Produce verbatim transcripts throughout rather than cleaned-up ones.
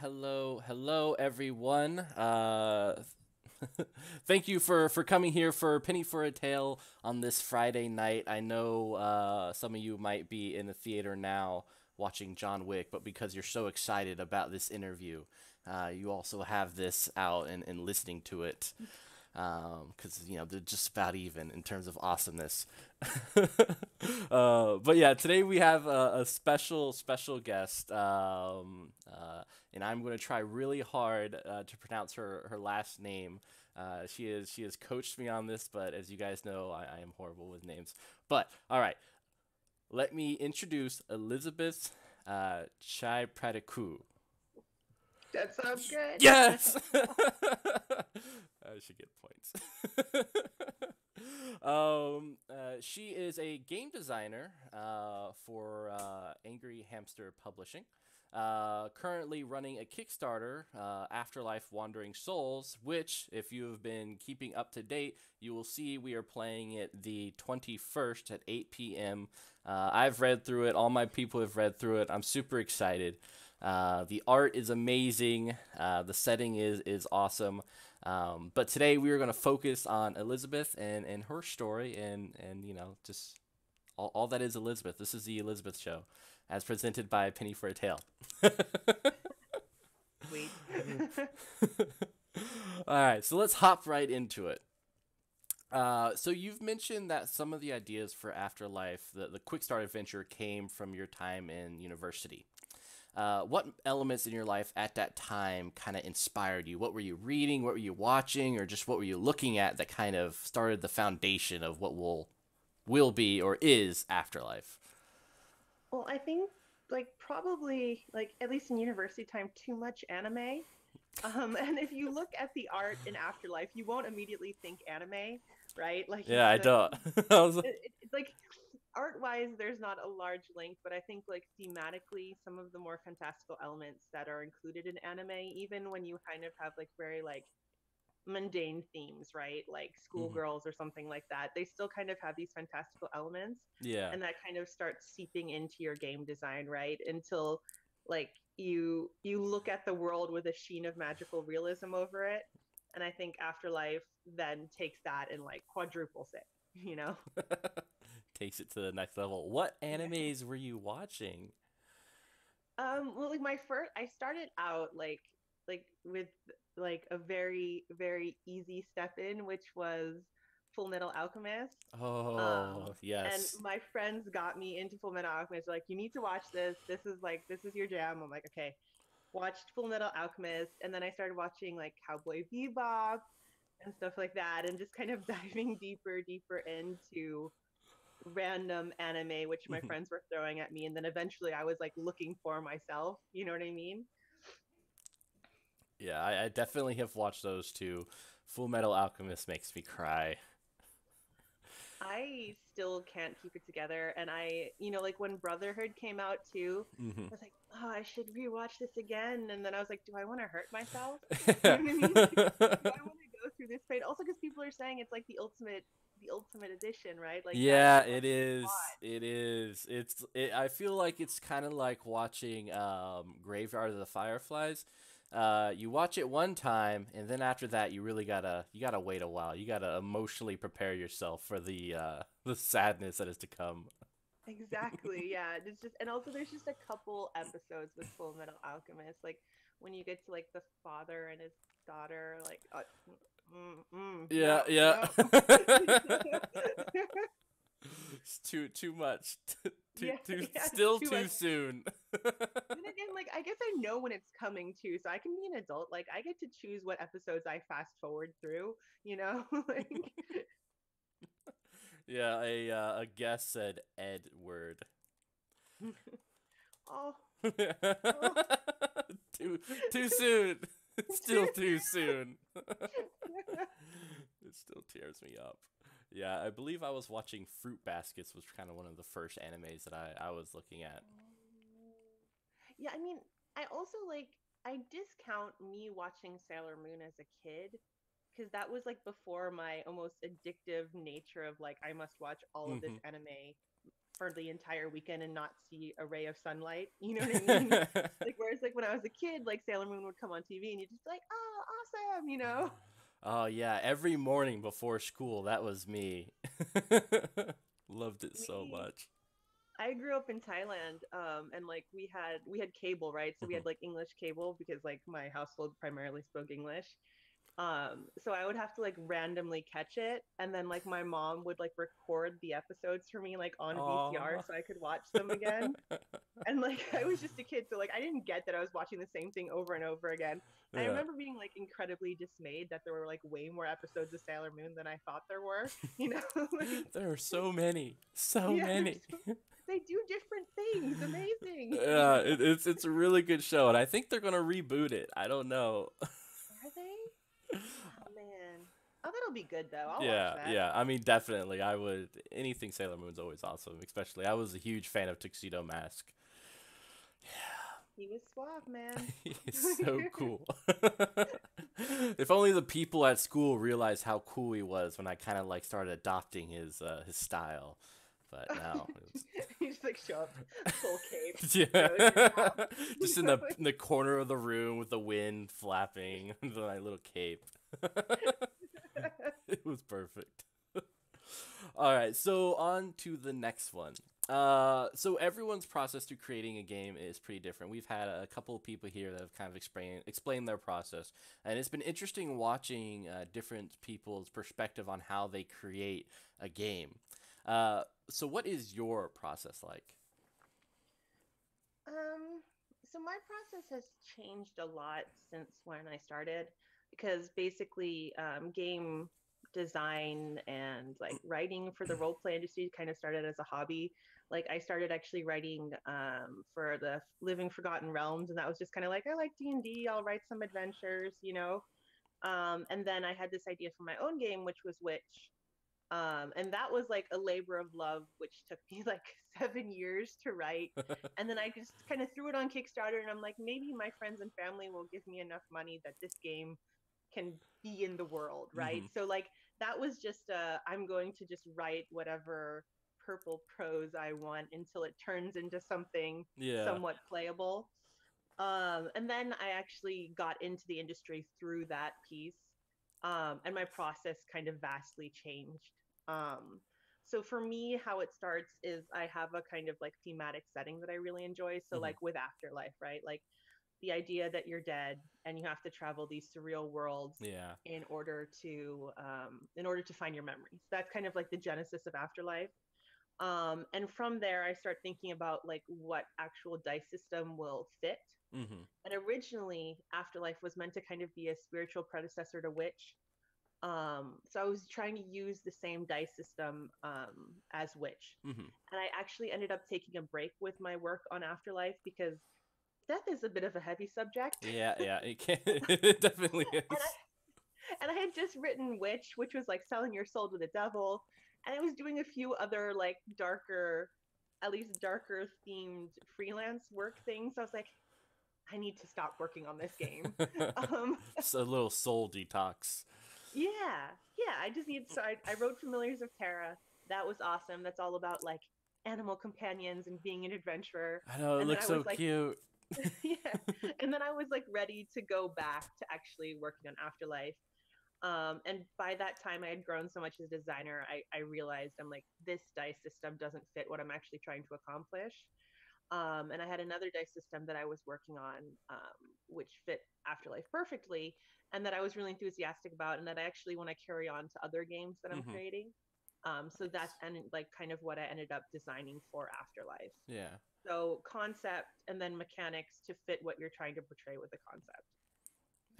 hello, hello, everyone. Uh, thank you for, for coming here for Penny for a Tale on this Friday night. I know uh, some of you might be in the theater now watching John Wick, but because you're so excited about this interview, uh, you also have this out and, and listening to it. Because, um, you know, they're just about even in terms of awesomeness. uh, but yeah, today we have a, a special, special guest. Um, uh, and I'm going to try really hard uh, to pronounce her, her last name. Uh, she is she has coached me on this, but as you guys know, I, I am horrible with names. But, all right, let me introduce Elizabeth uh, Chaipraditkul. That sounds good. Yes! I should get points. um, uh, she is a game designer uh, for uh, Angry Hamster Publishing, uh, currently running a Kickstarter, uh, Afterlife Wandering Souls, which, if you have been keeping up to date, you will see we are playing it the twenty-first at eight P M Uh, I've read through it. All my people have read through it. I'm super excited. Uh, the art is amazing. Uh, the setting is is awesome. Um, but today we are going to focus on Elizabeth and, and her story and, and you know, just all, all that is Elizabeth. This is the Elizabeth Show as presented by Penny for a Tale. Sweet. All right, so let's hop right into it. Uh, so you've mentioned that some of the ideas for Afterlife, the, the Quick Start Adventure, came from your time in university. Uh, what elements in your life at that time kind of inspired you? What were you reading? What were you watching? Or just what were you looking at that kind of started the foundation of what will will be or is Afterlife? Well, I think, like, probably, like, at least in university time, too much anime. Um, and if you look at the art in Afterlife, you won't immediately think anime, right? Like, yeah, you know, I don't. I was like... It, it, it's like... Art-wise, there's not a large link, but I think, like, thematically, some of the more fantastical elements that are included in anime, even when you kind of have, like, very, like, mundane themes, right? Like schoolgirls mm-hmm. or something like that. They still kind of have these fantastical elements. Yeah. And that kind of starts seeping into your game design, right? Until, like, you you look at the world with a sheen of magical realism over it. And I think Afterlife then takes that and, like, quadruples it, you know? Takes it to the next level. What animes were you watching? Um, well, like my first, I started out like, like with like a very, very easy step in, which was Full Metal Alchemist. Oh, um, yes. And my friends got me into Full Metal Alchemist. Like, you need to watch this. This is like, this is your jam. I'm like, okay. Watched Full Metal Alchemist, and then I started watching like Cowboy Bebop and stuff like that, and just kind of diving deeper, deeper into random anime which my friends were throwing at me, and then eventually I was like looking for myself, you know what I mean? Yeah, I, I definitely have watched those too. Full Metal Alchemist makes me cry. I still can't keep it together, and I, you know, like when Brotherhood came out too, mm-hmm. I was like, oh, I should rewatch this again, and then I was like, do I want to hurt myself? Yeah. You know what I mean? Like, do I want to go through this trade? Also, because people are saying it's like the ultimate. The ultimate edition, right? Like, yeah, it is. It is. It's. It, I feel like it's kind of like watching um, Graveyard of the Fireflies. Uh, you watch it one time, and then after that, you really gotta you gotta wait a while. You gotta emotionally prepare yourself for the uh, the sadness that is to come. Exactly. Yeah. It's just, and also there's just a couple episodes with Full Metal Alchemist, like when you get to like the father and his daughter, like. Uh, Mm, mm, yeah, no, yeah. No. It's too too much. Too, yeah, too, yeah, still too, too soon. And again, like I guess I know when it's coming too, so I can be an adult. Like I get to choose what episodes I fast forward through. You know. Like... Yeah, a uh, a guest said Edward. Oh. Oh. Too too soon. It's still too soon. It still tears me up. Yeah, I believe I was watching Fruit Baskets, which was kind of one of the first animes that I, I was looking at. Yeah, I mean, I also, like, I discount me watching Sailor Moon as a kid, because that was, like, before my almost addictive nature of, like, I must watch all of this mm-hmm. anime for the entire weekend and not see a ray of sunlight. You know what I mean? Like, whereas like when I was a kid, like Sailor Moon would come on T V and you'd just be like, oh, awesome, you know? Oh yeah. Every morning before school, that was me. Loved it we, so much. I grew up in Thailand, um, and like we had, we had cable, right? So we had like English cable because like my household primarily spoke English. Um, so I would have to like randomly catch it, and then like my mom would like record the episodes for me like on V C R. Aww. So I could watch them again. And like I was just a kid, so like I didn't get that I was watching the same thing over and over again. And yeah. I remember being like incredibly dismayed that there were like way more episodes of Sailor Moon than I thought there were. You know, like, there are so many, so yeah, many. So, they do different things. Amazing. Yeah, it, it's it's a really good show, and I think they're gonna reboot it. I don't know. Are they? Oh man, oh that'll be good though. I'll yeah, watch that. yeah. I mean, definitely. I would. Anything Sailor Moon's always awesome. Especially, I was a huge fan of Tuxedo Mask. Yeah. He was suave, man. He's so cool. If only the people at school realized how cool he was when I kind of like started adopting his uh, his style. But no, you just like show up full cape. Yeah, just in the in the corner of the room with the wind flapping under my little cape. It was perfect. All right, so on to the next one. Uh, so everyone's process to creating a game is pretty different. We've had a couple of people here that have kind of explained explained their process, and it's been interesting watching uh, different people's perspective on how they create a game. Uh, so what is your process like? Um, so my process has changed a lot since when I started, because basically, um, game design and like writing for the role play industry kind of started as a hobby. Like I started actually writing, um, for the Living Forgotten Realms, and that was just kind of like, I like D and D, I'll write some adventures, you know? Um, and then I had this idea for my own game, which was Witch. Um, and that was like a labor of love, which took me like seven years to write. And then I just kind of threw it on Kickstarter, and I'm like, maybe my friends and family will give me enough money that this game can be in the world, right? Mm-hmm. So like that was just uh, I'm going to just write whatever purple prose I want until it turns into something yeah. somewhat playable. Um, and then I actually got into the industry through that piece. Um, and my process kind of vastly changed. Um, so for me, how it starts is I have a kind of like thematic setting that I really enjoy. So mm-hmm. like with Afterlife, right? Like the idea that you're dead and you have to travel these surreal worlds yeah. in order to, um, in order to find your memories. That's kind of like the genesis of Afterlife. Um, and from there, I start thinking about like what actual dice system will fit. Mm-hmm. And originally, Afterlife was meant to kind of be a spiritual predecessor to Witch. Um, so I was trying to use the same dice system um, as Witch. Mm-hmm. And I actually ended up taking a break with my work on Afterlife because death is a bit of a heavy subject. Yeah, yeah, it, can, it definitely is. And I, and I had just written Witch, which was like selling your soul to the devil. And I was doing a few other like darker, at least darker themed freelance work things. So I was like, I need to stop working on this game. Um, it's a little soul detox. Yeah, yeah. I just need. So I, I wrote Familiars of Terra. That was awesome. That's all about like animal companions and being an adventurer. I know, it looks so like, cute. Yeah, and then I was like ready to go back to actually working on Afterlife. Um, and by that time, I had grown so much as a designer. I, I realized I'm like, this dice system doesn't fit what I'm actually trying to accomplish. Um, and I had another dice system that I was working on, um, which fit Afterlife perfectly, and that I was really enthusiastic about, and that I actually want to carry on to other games that I'm mm-hmm. creating. Um, so that's and like kind of what I ended up designing for Afterlife. Yeah. So concept and then mechanics to fit what you're trying to portray with the concept.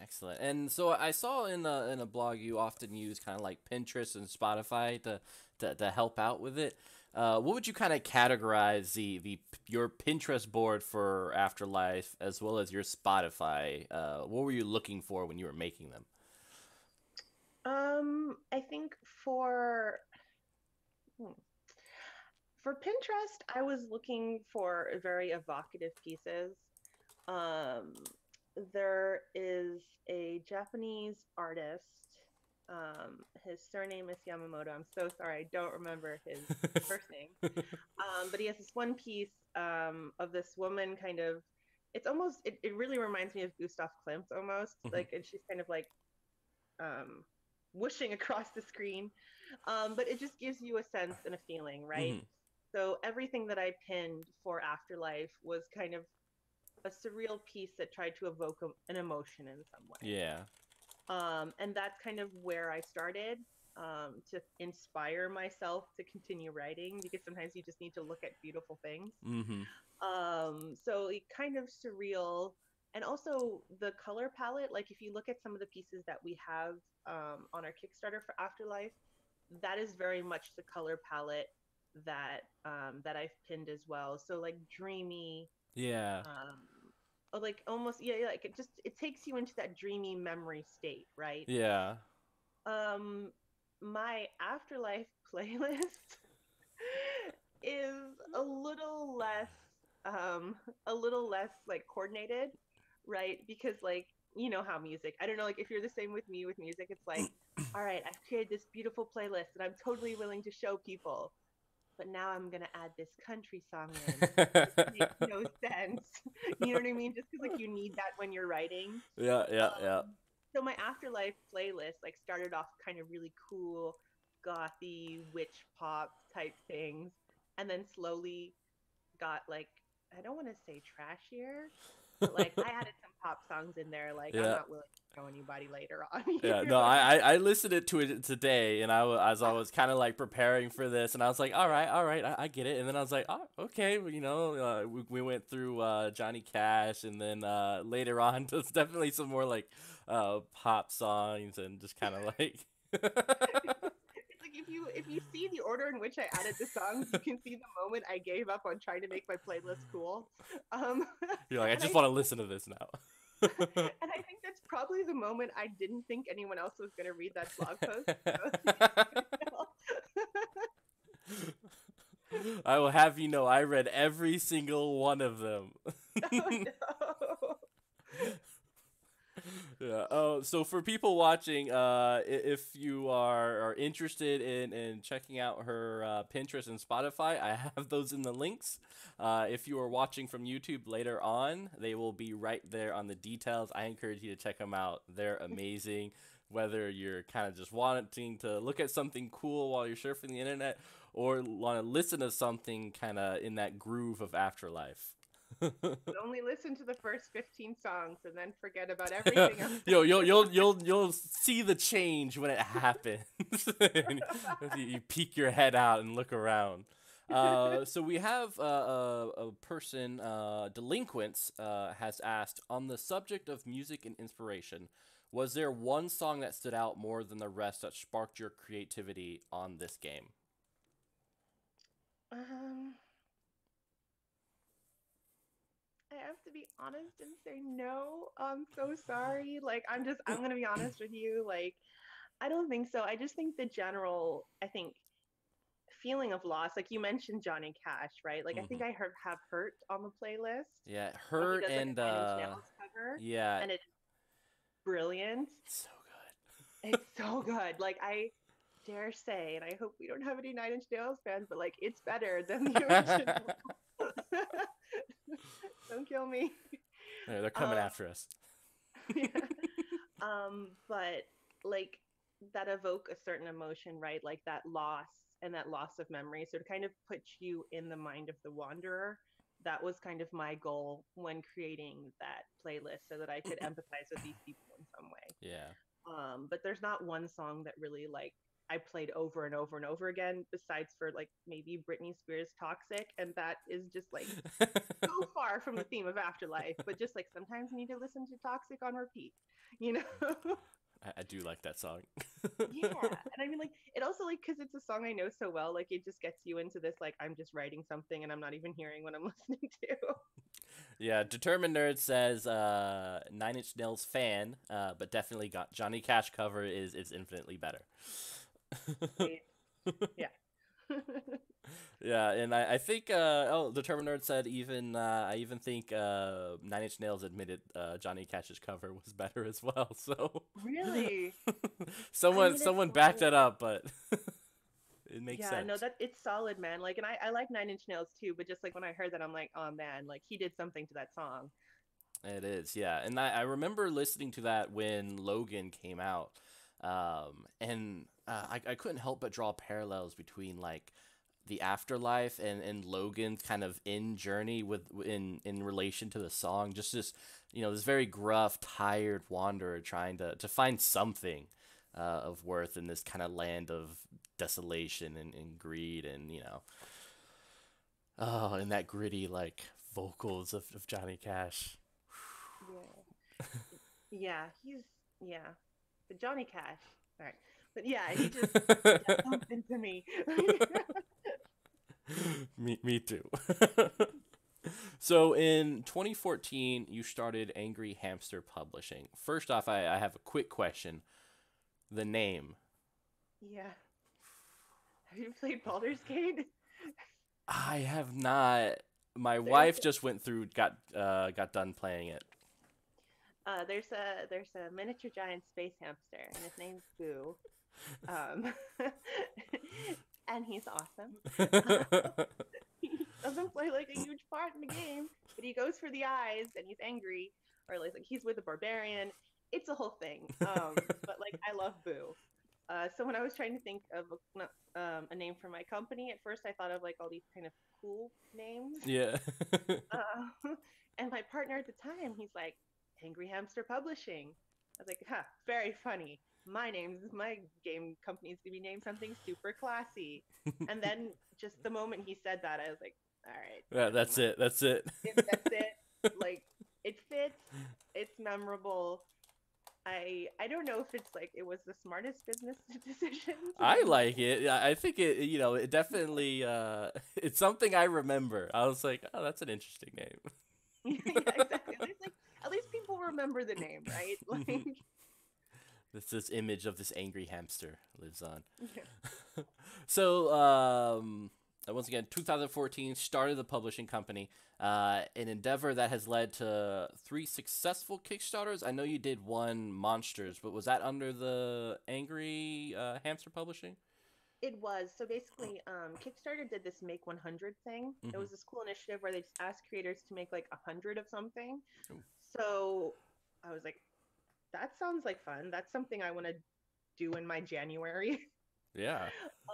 Excellent. And so I saw in a, in a blog you often use kind of like Pinterest and Spotify to, to, to help out with it. Uh, what would you kind of categorize the, the your Pinterest board for Afterlife as well as your Spotify? Uh, what were you looking for when you were making them? Um, I think for hmm, for Pinterest, I was looking for very evocative pieces. Um, there is a Japanese artist Um, his surname is Yamamoto. I'm so sorry. I don't remember his first name. Um, but he has this one piece um, of this woman kind of, it's almost, it, it really reminds me of Gustav Klimt almost. Mm-hmm. Like, and she's kind of like um, whooshing across the screen. Um, but it just gives you a sense and a feeling, right? Mm-hmm. So everything that I pinned for Afterlife was kind of a surreal piece that tried to evoke a, an emotion in some way. Yeah. Um, and that's kind of where I started um, to inspire myself to continue writing, because sometimes you just need to look at beautiful things. Mm-hmm. Um, so it kind of surreal. And also the color palette, like if you look at some of the pieces that we have um, on our Kickstarter for Afterlife, that is very much the color palette that um, that I've pinned as well. So like dreamy. Yeah. Um, like almost yeah like it just it takes you into that dreamy memory state, right? Yeah. Um my Afterlife playlist is a little less um a little less like coordinated, right? Because like, you know how music, I don't know, like if you're the same with me with music, it's like all right, I've created this beautiful playlist and I'm totally willing to show people, but now I'm going to add this country song in. It makes no sense. You know what I mean? Just because, like, you need that when you're writing. Yeah, yeah, um, yeah. So my Afterlife playlist, like, started off kind of really cool, gothy, witch pop type things, and then slowly got, like, I don't want to say trashier, but, like, I added some pop songs in there, like, yeah. I'm not willing to know anybody later on. Yeah, no, I, I listened to it today, and I, as I was kind of, like, preparing for this, and I was like, all right, all right, I, I get it. And then I was like, oh, okay, you know, uh, we, we went through uh, Johnny Cash, and then uh, later on, there's definitely some more, like, uh, pop songs, and just kind of, like... If you if you see the order in which I added the songs, you can see the moment I gave up on trying to make my playlist cool. Um, You're like, I just I, want to listen to this now. And I think that's probably the moment I didn't think anyone else was going to read that blog post. So. I will have you know, I read every single one of them. Oh, no. Yeah. Oh, so for people watching, uh, if you are, are interested in, in checking out her uh, Pinterest and Spotify, I have those in the links. Uh, if you are watching from YouTube later on, they will be right there on the details. I encourage you to check them out. They're amazing. Whether you're kind of just wanting to look at something cool while you're surfing the internet, or want to listen to something kind of in that groove of Afterlife. Only listen to the first fifteen songs and then forget about everything else. Yo, you'll you'll you'll you'll see the change when it happens. you, you peek your head out and look around. Uh, so we have uh, a, a person, uh, Delinquents, uh, has asked, on the subject of music and inspiration, was there one song that stood out more than the rest that sparked your creativity on this game? Um. I have to be honest and say no. I'm so sorry. Like, I'm just, I'm going to be honest with you. Like, I don't think so. I just think the general, I think, feeling of loss, like you mentioned Johnny Cash, right? Like, mm-hmm. I think I heard have Hurt on the playlist. Yeah, Hurt does, and, like, uh, cover, yeah. And it's brilliant. It's so good. It's so good. Like, I dare say, and I hope we don't have any Nine Inch Nails fans, but, like, it's better than the original. Don't kill me. Yeah, they're coming um, after us. Yeah. Um, but like that evoke a certain emotion, right? Like that loss and that loss of memory. So to kind of put you in the mind of the wanderer, that was kind of my goal when creating that playlist, so that I could empathize with these people in some way. Yeah. Um, but there's not one song that really like I played over and over and over again, besides for like maybe Britney Spears' Toxic, and that is just like so far from the theme of Afterlife, but just like sometimes you need to listen to Toxic on repeat, you know? I, I do like that song. Yeah, and I mean like it also like, because it's a song I know so well, like it just gets you into this like I'm just writing something and I'm not even hearing what I'm listening to. Yeah, Determined Nerd says uh, Nine Inch Nails fan, uh, but definitely got Johnny Cash cover is, is infinitely better. Yeah. Yeah, and I, I think uh, oh, the Terminal Nerd said even uh, I even think uh, Nine Inch Nails admitted uh, Johnny Cash's cover was better as well. So really, someone I mean, someone backed that up, but it makes yeah, sense. Yeah, no, that it's solid, man. Like, and I I like Nine Inch Nails too, but just like when I heard that, I'm like, oh man, like he did something to that song. It is, yeah, and I, I remember listening to that when Logan came out, um, and uh, I I couldn't help but draw parallels between like the Afterlife and and Logan's kind of in journey with in in relation to the song. Just this, you know, this very gruff, tired wanderer trying to to find something uh, of worth in this kind of land of desolation and, and greed, and you know, oh, and that gritty like vocals of of Johnny Cash. Yeah. Yeah, he's yeah, but Johnny Cash. All right, but yeah, he just does something to me. me, me too. So in twenty fourteen, you started Angry Hamster Publishing. First off, I, I have a quick question. The name. Yeah. Have you played Baldur's Gate? I have not. My There's wife just went through, got uh, got done playing it. Uh, there's a there's a miniature giant space hamster, and his name's Boo, um, and he's awesome. He doesn't play like a huge part in the game, but he goes for the eyes, and he's angry, or like he's with a barbarian. It's a whole thing, um, but like I love Boo. Uh, so when I was trying to think of a, um, a name for my company, at first I thought of like all these kind of cool names. Yeah. uh, and my partner at the time, he's like, Angry Hamster Publishing. I was like, huh, very funny. My name, my game company is going to be named something super classy. And then just the moment he said that, I was like, all right. Yeah, that's it. That's it. it. That's it. Like, it fits. It's memorable. I I don't know if it's like it was the smartest business decision. I like it. I think it, you know, it definitely, uh, it's something I remember. I was like, oh, that's an interesting name. Yeah, exactly. There's like, at least people remember the name, right? Like, this this image of this angry hamster lives on. Yeah. So, um, once again, two thousand fourteen, started the publishing company, uh, an endeavor that has led to three successful Kickstarters. I know you did one, Monsters, but was that under the Angry uh, Hamster Publishing? It was. So basically, um, Kickstarter did this Make one hundred thing. Mm-hmm. It was this cool initiative where they just asked creators to make like one hundred of something. Ooh. So I was like, that sounds like fun. That's something I want to do in my January. Yeah.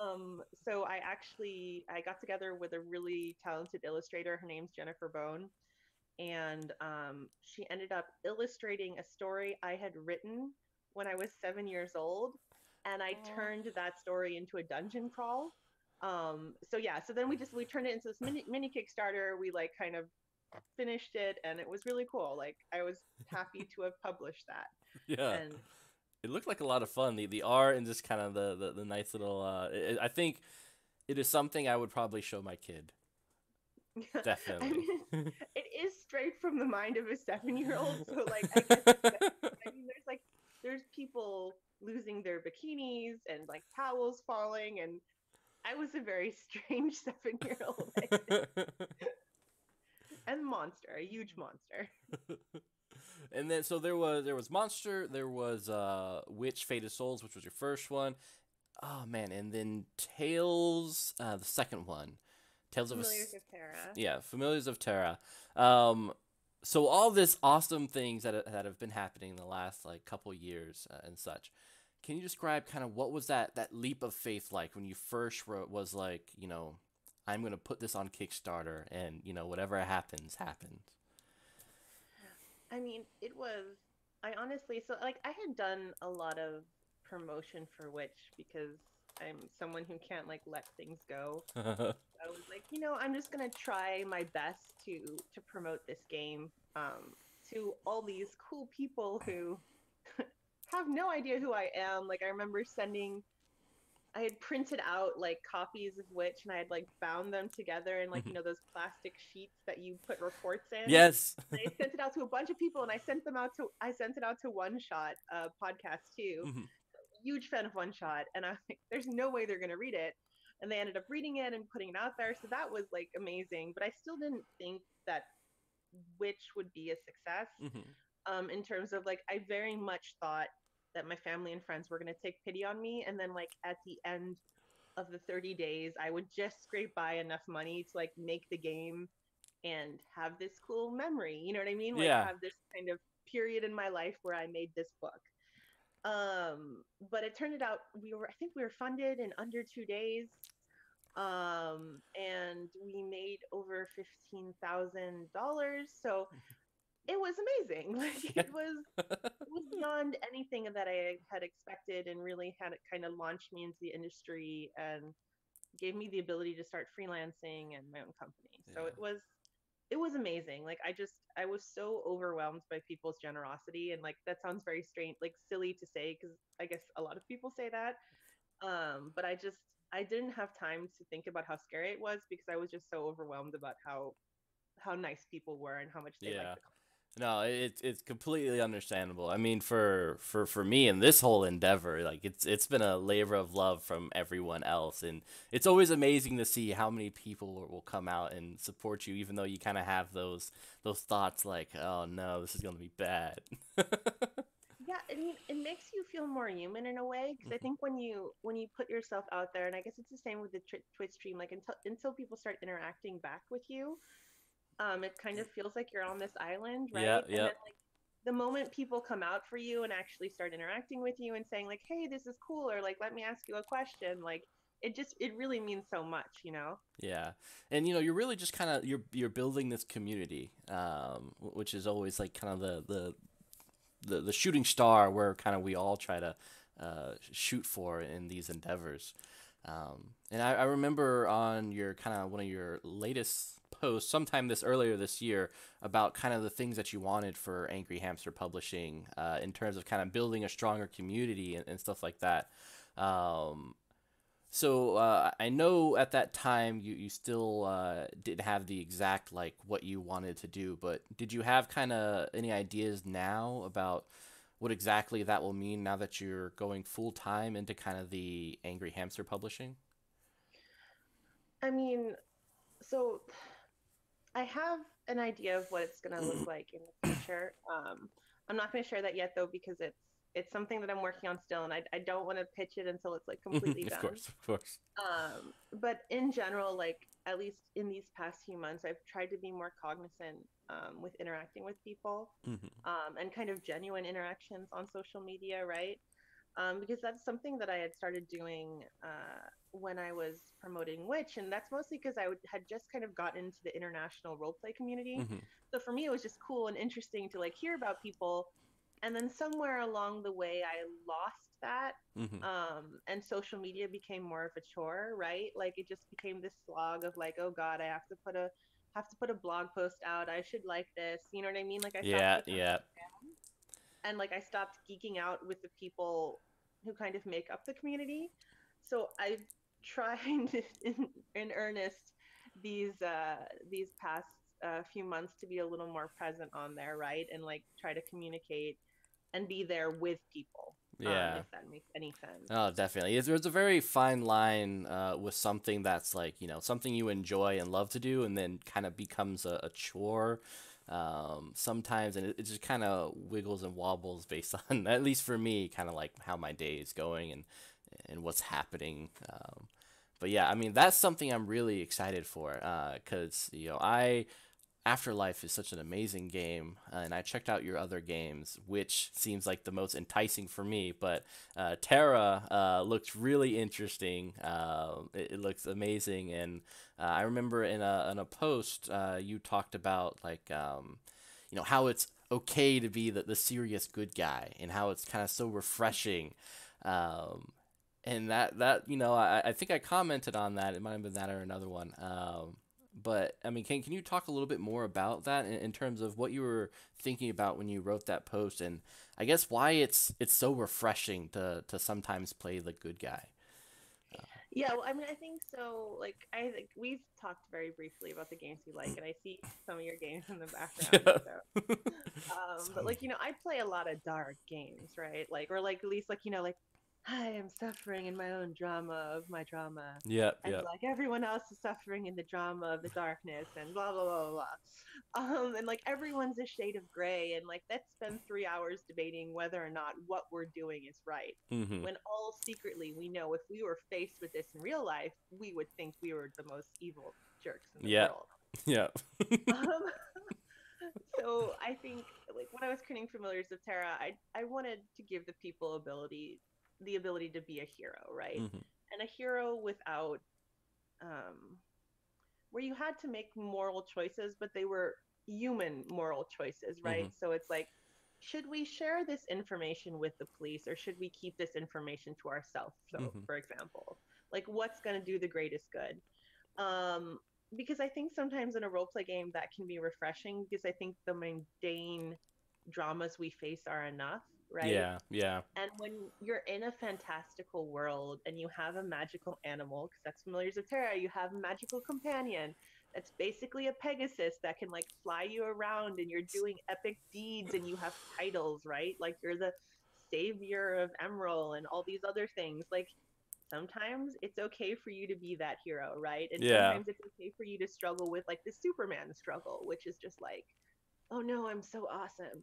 Um, so I actually, I got together with a really talented illustrator. Her name's Jennifer Bone. And um, she ended up illustrating a story I had written when I was seven years old. And I turned that story into a dungeon crawl. Um, so yeah, so then we just, we turned it into this mini, mini Kickstarter. We like kind of finished it, and it was really cool. Like, I was happy to have published that. Yeah, and it looked like a lot of fun. The the art and just kind of the the, the nice little. Uh, it, I think it is something I would probably show my kid. Definitely. I mean, it is straight from the mind of a seven-year-old. So like, I, guess I mean, there's like there's people losing their bikinis and like towels falling, and I was a very strange seven-year-old. And monster, a huge monster. And then, so there was there was Monster, there was uh, Witch, Fate of Souls, which was your first one. Oh man, and then Tales, uh, the second one, Tales Familiars of, of Terra. Yeah, Familiars of Terra. Um, so all this awesome things that that have been happening in the last like couple years uh, and such. Can you describe kind of what was that that leap of faith like when you first wrote? Was like, you know, I'm going to put this on Kickstarter, and, you know, whatever happens, happens. I mean, it was, I honestly, so, like, I had done a lot of promotion for Witch because I'm someone who can't, like, let things go. So I was like, you know, I'm just going to try my best to, to promote this game um, to all these cool people who have no idea who I am. Like, I remember sending... I had printed out like copies of Witch, and I had like bound them together in like, you know, those plastic sheets that you put reports in. Yes. And I sent it out to a bunch of people, and I sent them out to I sent it out to One Shot uh, podcast too. Mm-hmm. Huge fan of One Shot, and I was like, there's no way they're gonna read it. and they ended up reading it and putting it out there. So that was like amazing, but I still didn't think that Witch would be a success. Mm-hmm. Um, in terms of like, I very much thought that my family and friends were going to take pity on me. And then like at the end of the thirty days, I would just scrape by enough money to like make the game and have this cool memory. You know what I mean? Like, yeah. Have this kind of period in my life where I made this book. Um, but it turned out we were, I think we were funded in under two days. Um, and we made over fifteen thousand dollars. So it was amazing. Like, it was, it was beyond anything that I had expected, and really had it kind of launched me into the industry and gave me the ability to start freelancing and my own company. Yeah. So it was, it was amazing. Like, I just, I was so overwhelmed by people's generosity. And like, that sounds very strange, like silly to say, because I guess a lot of people say that. Um, but I just, I didn't have time to think about how scary it was, because I was just so overwhelmed about how, how nice people were and how much they yeah. liked the No, it's it's completely understandable. I mean, for for for me in this whole endeavor, like it's it's been a labor of love from everyone else, and it's always amazing to see how many people will come out and support you, even though you kind of have those those thoughts like, oh no, this is gonna be bad. Yeah, I mean, it makes you feel more human in a way, because mm-hmm. I think when you when you put yourself out there, and I guess it's the same with the Twitch stream, like until until people start interacting back with you. Um, it kind of feels like you're on this island, right? Yeah, yeah. And then, like, the moment people come out for you and actually start interacting with you and saying like, hey, this is cool, or like, let me ask you a question, like, it just, it really means so much, you know? Yeah. And, you know, you're really just kind of, you're, you're building this community, um, which is always like kind of the, the, the, the shooting star where kind of we all try to uh, shoot for in these endeavors. Um, and I, I remember on your kind of one of your latest posts sometime this earlier this year about kind of the things that you wanted for Angry Hamster Publishing, uh, in terms of kind of building a stronger community and, and stuff like that. Um, so uh, I know at that time you, you still uh, didn't have the exact like what you wanted to do, but did you have kind of any ideas now about what exactly that will mean now that you're going full time into kind of the Angry Hamster Publishing? I mean, so I have an idea of what it's going to look like in the future. Um, I'm not going to share that yet though, because it's, it's something that I'm working on still, and I, I don't want to pitch it until it's like completely done. Of course, of course. Um, but in general, like at least in these past few months, I've tried to be more cognizant Um, with interacting with people, mm-hmm. um, and kind of genuine interactions on social media, right? Um, because that's something that I had started doing uh, when I was promoting Witch, and that's mostly because I would, had just kind of gotten into the international roleplay community. Mm-hmm. So for me, it was just cool and interesting to like hear about people, and then somewhere along the way, I lost that, mm-hmm. um, and social media became more of a chore, right? Like it just became this slog of like, oh God, I have to put a have to put a blog post out. I should like this. You know what I mean? Like I stopped yeah, yeah. And like I stopped geeking out with the people who kind of make up the community. So I tried in, in earnest these uh, these past uh, few months to be a little more present on there, right? And like try to communicate and be there with people. Yeah, um, if that makes any sense. Oh, definitely. It's, it's a very fine line uh, with something that's like, you know, something you enjoy and love to do, and then kind of becomes a, a chore um, sometimes, and it, it just kind of wiggles and wobbles based on, at least for me, kind of like how my day is going and and what's happening. Um, but yeah, I mean, that's something I'm really excited for, because uh, you know, I. Afterlife is such an amazing game, uh, and I checked out your other games, which seems like the most enticing for me, but uh, Terra uh, looks really interesting. Uh, it, it looks amazing, and uh, I remember in a, in a post uh, you talked about like um, you know, how it's okay to be the, the serious good guy, and how it's kind of so refreshing. Um, and that, that you know, I, I think I commented on that. It might have been that or another one. Um, But, I mean, can, can you talk a little bit more about that in, in terms of what you were thinking about when you wrote that post, and I guess why it's it's so refreshing to, to sometimes play the good guy? Uh, yeah, well, I mean, I think so. Like, I think we've talked very briefly about the games you like, and I see some of your games in the background. Yeah. So. Um, so. But, like, you know, I play a lot of dark games, right? Like, or, like, at least, like, you know, like, I am suffering in my own drama of my drama. Yeah, and yeah. like everyone else is suffering in the drama of the darkness and blah, blah, blah, blah, blah. Um, and like everyone's a shade of gray. And like that's been three hours debating whether or not what we're doing is right. Mm-hmm. When all secretly we know if we were faced with this in real life, we would think we were the most evil jerks in the yeah. world. Yeah. um, so I think like when I was creating Familiars of Terra, I, I wanted to give the people ability the ability to be a hero, right? Mm-hmm. And a hero without um where you had to make moral choices, but they were human moral choices, right? Mm-hmm. So it's like, should we share this information with the police or should we keep this information to ourselves? So mm-hmm. for example, like what's going to do the greatest good? Um because I think sometimes in a role play game that can be refreshing, because I think the mundane dramas we face are enough. Right? Yeah, yeah. And when you're in a fantastical world and you have a magical animal, because that's Familiars of Terra, you have a magical companion that's basically a Pegasus that can like fly you around and you're doing epic deeds and you have titles, right? Like you're the savior of Emerald and all these other things. Like sometimes it's okay for you to be that hero, right? And yeah. sometimes it's okay for you to struggle with like the Superman struggle, which is just like, oh no, I'm so awesome.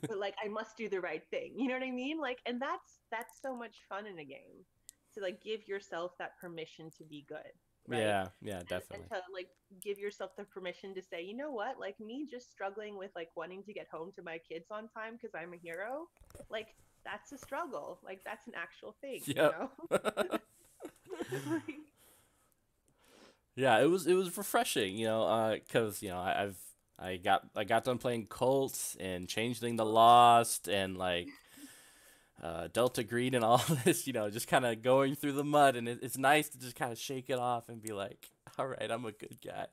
But like I must do the right thing, you know what I mean? Like, and that's that's so much fun in a game to like give yourself that permission to be good, right? Yeah, yeah, definitely. And, and to like give yourself the permission to say, you know what, like me just struggling with like wanting to get home to my kids on time because I'm a hero, like that's a struggle, like that's an actual thing. Yeah. You know? Like, yeah, it was it was refreshing, you know, uh because you know I, I've I got I got done playing Cults and Changeling the Lost and like uh, Delta Green and all this, you know, just kind of going through the mud, and it, it's nice to just kind of shake it off and be like, all right, I'm a good guy.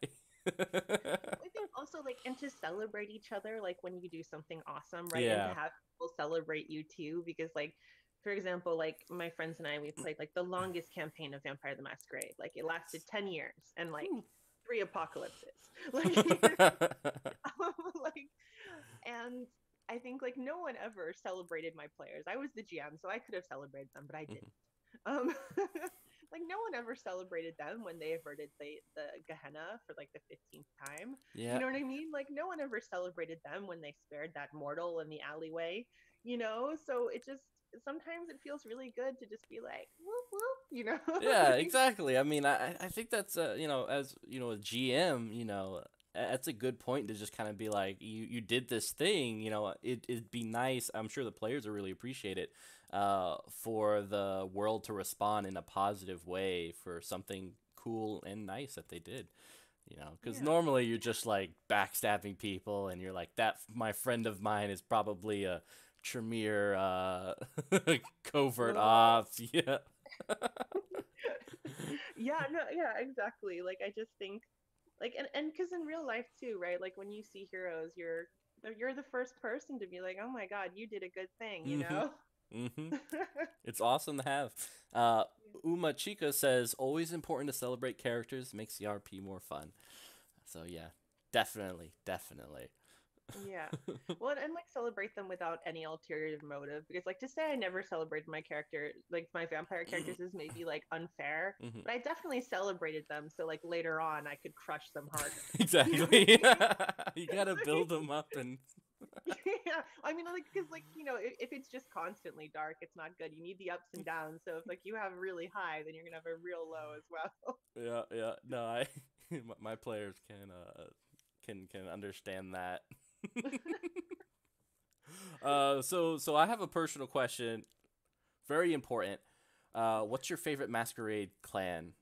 I think also like, and to celebrate each other, like when you do something awesome, right? Yeah. And to have people celebrate you too, because like, for example, like my friends and I, we played like the longest campaign of Vampire the Masquerade. Like it lasted ten years, and like. Ooh. Three apocalypses, like, um, like, and I think like no one ever celebrated my players. I was the G M, so I could have celebrated them, but I didn't. Mm-hmm. Um, like no one ever celebrated them when they averted the the Gehenna for like the fifteenth time. Yeah. You know what I mean? Like no one ever celebrated them when they spared that mortal in the alleyway. You know, so it just. Sometimes it feels really good to just be like, whoop, whoop, you know? Yeah, exactly. I mean, I, I think that's, uh, you know, as, you know, a G M, you know, that's a good point to just kind of be like, you, you did this thing, you know, it, it'd be nice. I'm sure the players will really appreciate it uh, for the world to respond in a positive way for something cool and nice that they did. You know, because yeah. normally you're just like backstabbing people and you're like, that my friend of mine is probably a Tremere uh, covert ops. Yeah. Yeah, no, yeah, exactly. Like, I just think, like, and and because in real life too, right? Like, when you see heroes, you're you're the first person to be like, oh my god, you did a good thing, you mm-hmm. know. Mm-hmm. It's awesome to have. Uh, Uma Chica says, always important to celebrate characters, makes the R P more fun. So yeah, definitely, definitely. Yeah. Well, and like celebrate them without any ulterior motive, because like to say I never celebrated my character, like my vampire characters, is maybe like unfair, mm-hmm. but I definitely celebrated them so like later on I could crush them harder. Exactly. You gotta build them up and yeah, I mean, like, because like, you know, if, if it's just constantly dark, it's not good. You need the ups and downs. So if like you have a really high, then you're gonna have a real low as well. Yeah, yeah. No, I my players can uh can can understand that. uh so so I have a personal question, very important. Uh what's your favorite masquerade clan?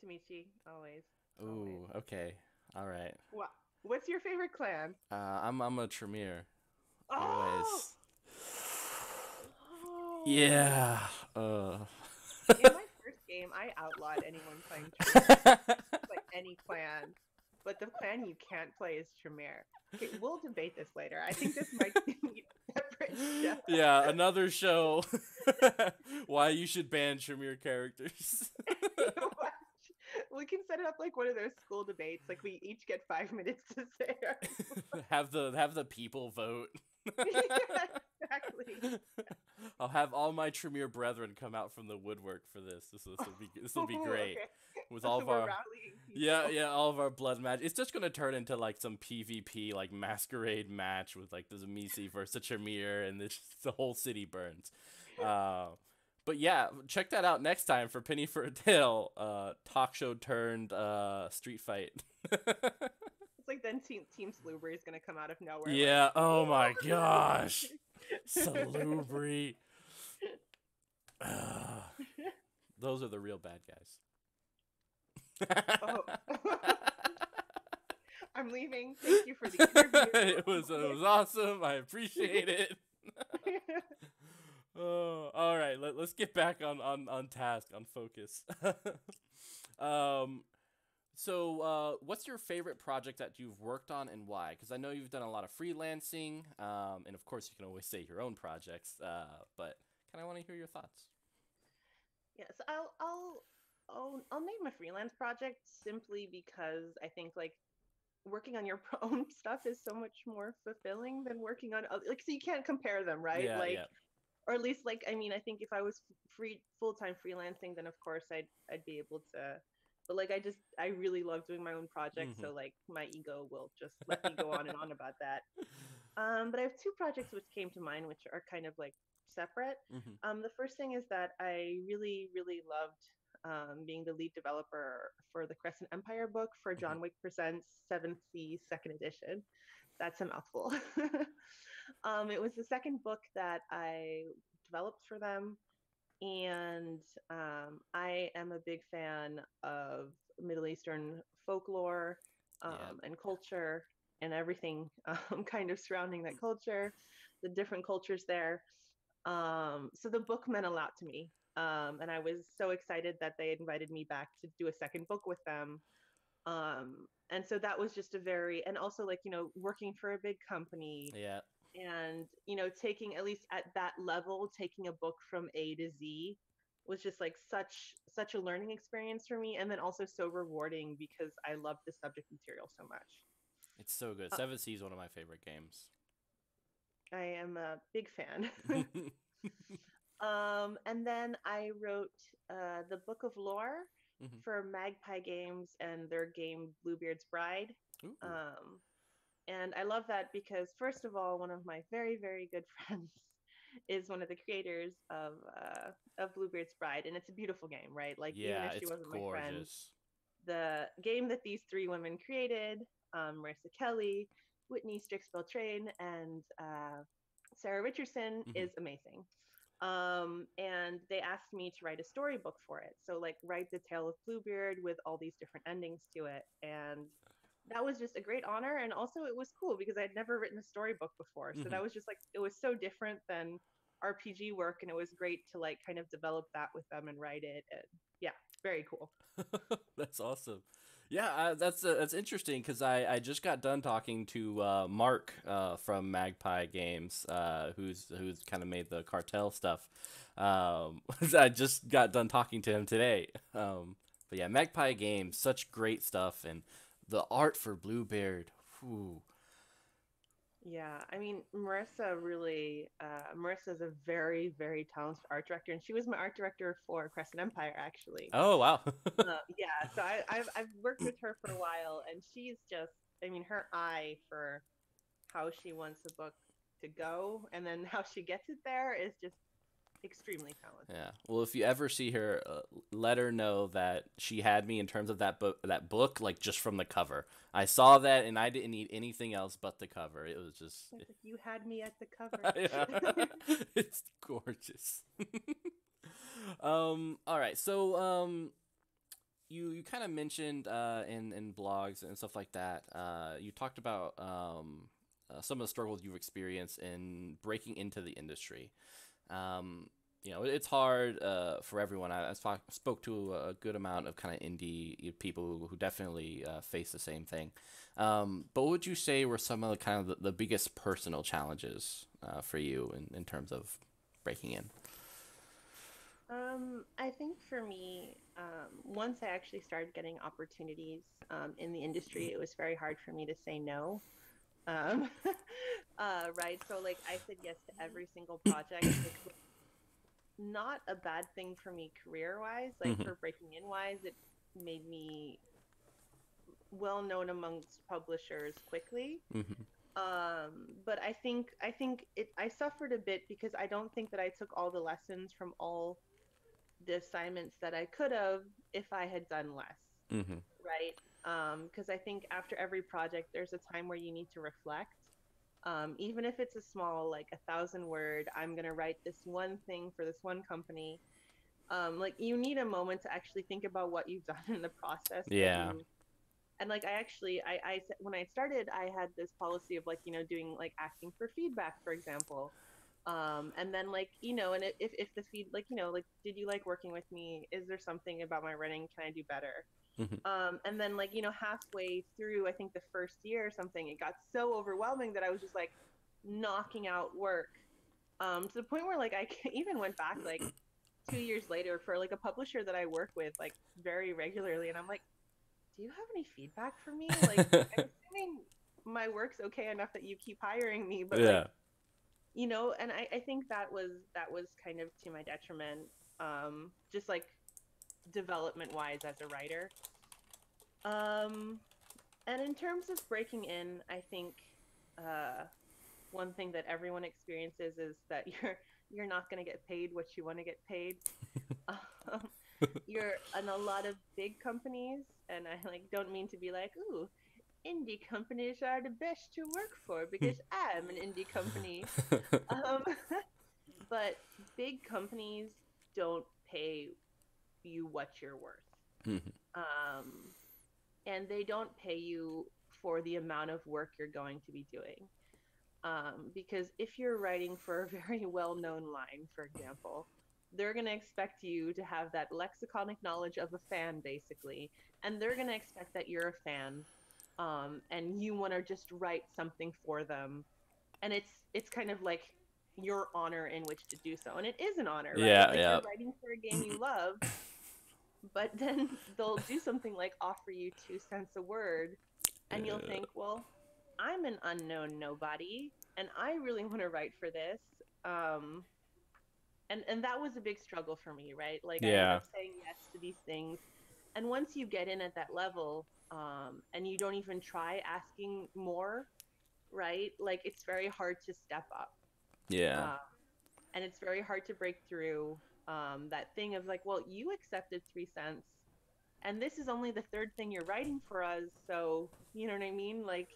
Tamichi, always. Ooh, okay, all right. What what's your favorite clan? uh i'm i'm a Tremere. Oh, oh. Yeah. Uh in my first game I outlawed anyone playing Tremere, like any clan. But the clan you can't play is Tremere. Okay, we'll debate this later. I think this might be a separate show. Yeah, another show. Why you should ban Tremere characters. We can set it up like one of those school debates. Like we each get five minutes to say our have the have the people vote. Yeah, exactly. I'll have all my Tremere brethren come out from the woodwork for this. This will be this will be great. Okay. With all so of our yeah yeah all of our blood match. It's just gonna turn into like some P V P like masquerade match with like the Zemisi versus Tremere, and this the whole city burns. Uh, but yeah, check that out next time for Penny for a Tale, uh, talk show turned uh, street fight. It's like then Team, team Salubri is going to come out of nowhere. Yeah, like, oh my gosh. Salubri. Uh, those are the real bad guys. Oh. I'm leaving. Thank you for the interview. It was, it was awesome. I appreciate it. Oh, all right. Let, let's get back on, on, on task, on focus. um... So, uh, what's your favorite project that you've worked on and why? Because I know you've done a lot of freelancing, um, and of course you can always say your own projects, uh, but kind of want to hear your thoughts. Yes, I'll, I'll, I'll, I'll name a freelance project simply because I think, like, working on your own stuff is so much more fulfilling than working on other, like, so you can't compare them, right? Yeah, like, yeah. Or at least, like, I mean, I think if I was free, full-time freelancing, then of course I'd, I'd be able to... But like, I just, I really love doing my own projects. Mm-hmm. So like my ego will just let me go on and on about that. Um, but I have two projects which came to mind, which are kind of like separate. Mm-hmm. Um, the first thing is that I really, really loved um, being the lead developer for the Crescent Empire book for John Wick Presents seventh C second edition. That's a mouthful. um, it was the second book that I developed for them. And um, I am a big fan of Middle Eastern folklore um, yeah. and culture and everything um, kind of surrounding that culture, the different cultures there. Um, so the book meant a lot to me. Um, and I was so excited that they invited me back to do a second book with them. Um, and so that was just a very, and also like, you know, working for a big company. Yeah. And, you know, taking, at least at that level, taking a book from A to Z was just like such, such a learning experience for me. And then also so rewarding because I love the subject material so much. It's so good. seventh C is one of my favorite games. I am a big fan. um, and then I wrote uh, the Book of Lore mm-hmm. for Magpie Games and their game Bluebeard's Bride. Ooh. Um And I love that because, first of all, one of my very, very good friends is one of the creators of uh, of Bluebeard's Bride, and it's a beautiful game, right? Like, yeah, even if she it's wasn't gorgeous. My friend, the game that these three women created, um, Marissa Kelly, Whitney Strixville-Train, and uh, Sarah Richardson, mm-hmm. is amazing. Um, and they asked me to write a storybook for it, so like write the tale of Bluebeard with all these different endings to it, and. That was just a great honor. And also it was cool because I had never written a storybook before. So mm-hmm. that was just like, it was so different than R P G work. And it was great to like kind of develop that with them and write it. And yeah, very cool. That's awesome. Yeah, I, that's uh, that's interesting because I, I just got done talking to uh, Mark uh, from Magpie Games, uh, who's who's kind of made the cartel stuff. Um, I just got done talking to him today. Um, but yeah, Magpie Games, such great stuff. And the art for Bluebeard. Whew. Yeah, I mean, Marissa really, uh, Marissa's a very, very talented art director, and she was my art director for Crescent Empire, actually. Oh, wow. uh, yeah, so I, I've, I've worked with her for a while, and she's just, I mean, her eye for how she wants the book to go, and then how she gets it there is just extremely talented. Yeah. Well, if you ever see her, uh, let her know that she had me in terms of that book. That book, like just from the cover, I saw that, and I didn't need anything else but the cover. It was just it... you had me at the cover. Yeah. It's gorgeous. um. All right. So um, you you kind of mentioned uh in in blogs and stuff like that. Uh, you talked about um uh, some of the struggles you've experienced in breaking into the industry. Um, you know, it's hard uh, for everyone. I, I talk, spoke to a good amount of kind of indie people who, who definitely uh, face the same thing. Um, but what would you say were some of the kind of the, the biggest personal challenges uh, for you in, in terms of breaking in? Um, I think for me, um, once I actually started getting opportunities um, in the industry, it was very hard for me to say no. Um, uh, right. So like I said yes to every single project, which was not a bad thing for me career-wise. Like, mm-hmm. for breaking in-wise, it made me well-known amongst publishers quickly. Mm-hmm. Um, but I think I think it. I suffered a bit because I don't think that I took all the lessons from all the assignments that I could have if I had done less, mm-hmm. right? Because um, I think after every project, there's a time where you need to reflect. Um, even if it's a small, like a thousand word, I'm going to write this one thing for this one company. Um, like, you need a moment to actually think about what you've done in the process. Yeah. And, and like, I actually, I, I, when I started, I had this policy of like, you know, doing like asking for feedback, for example. Um, and then like, you know, and if, if the feed, like, you know, like, did you like working with me? Is there something about my writing? Can I do better? Mm-hmm. Um, and then, like, you know, halfway through, I think the first year or something, it got so overwhelming that I was just like knocking out work um, to the point where, like, I even went back like two years later for like a publisher that I work with like very regularly, and I'm like, do you have any feedback for me? Like, I'm assuming my work's okay enough that you keep hiring me, but yeah. like, you know, and I, I think that was that was kind of to my detriment, um, just like. development wise as a writer. Um and in terms of breaking in, I think uh one thing that everyone experiences is that you're you're not going to get paid what you want to get paid. um, you're in a lot of big companies, and I like don't mean to be like, ooh, indie companies are the best to work for because I'm an indie company. Um but big companies don't pay you what you're worth. Mm-hmm. Um, and they don't pay you for the amount of work you're going to be doing. Um, because if you're writing for a very well-known line, for example, they're going to expect you to have that lexiconic knowledge of a fan, basically. And they're going to expect that you're a fan, um, and you want to just write something for them. And it's it's kind of like your honor in which to do so. And it is an honor, right? Yeah, like yeah. You're writing for a game you love. But then they'll do something like offer you two cents a word, and you'll think, well, I'm an unknown nobody, and I really want to write for this. Um, and, and that was a big struggle for me, right? Like, yeah. I ended up saying yes to these things. And once you get in at that level, um, and you don't even try asking more, right? Like, it's very hard to step up. Yeah. Um, and it's very hard to break through. Um, that thing of like, well, you accepted three cents, and this is only the third thing you're writing for us, so you know what I mean. Like,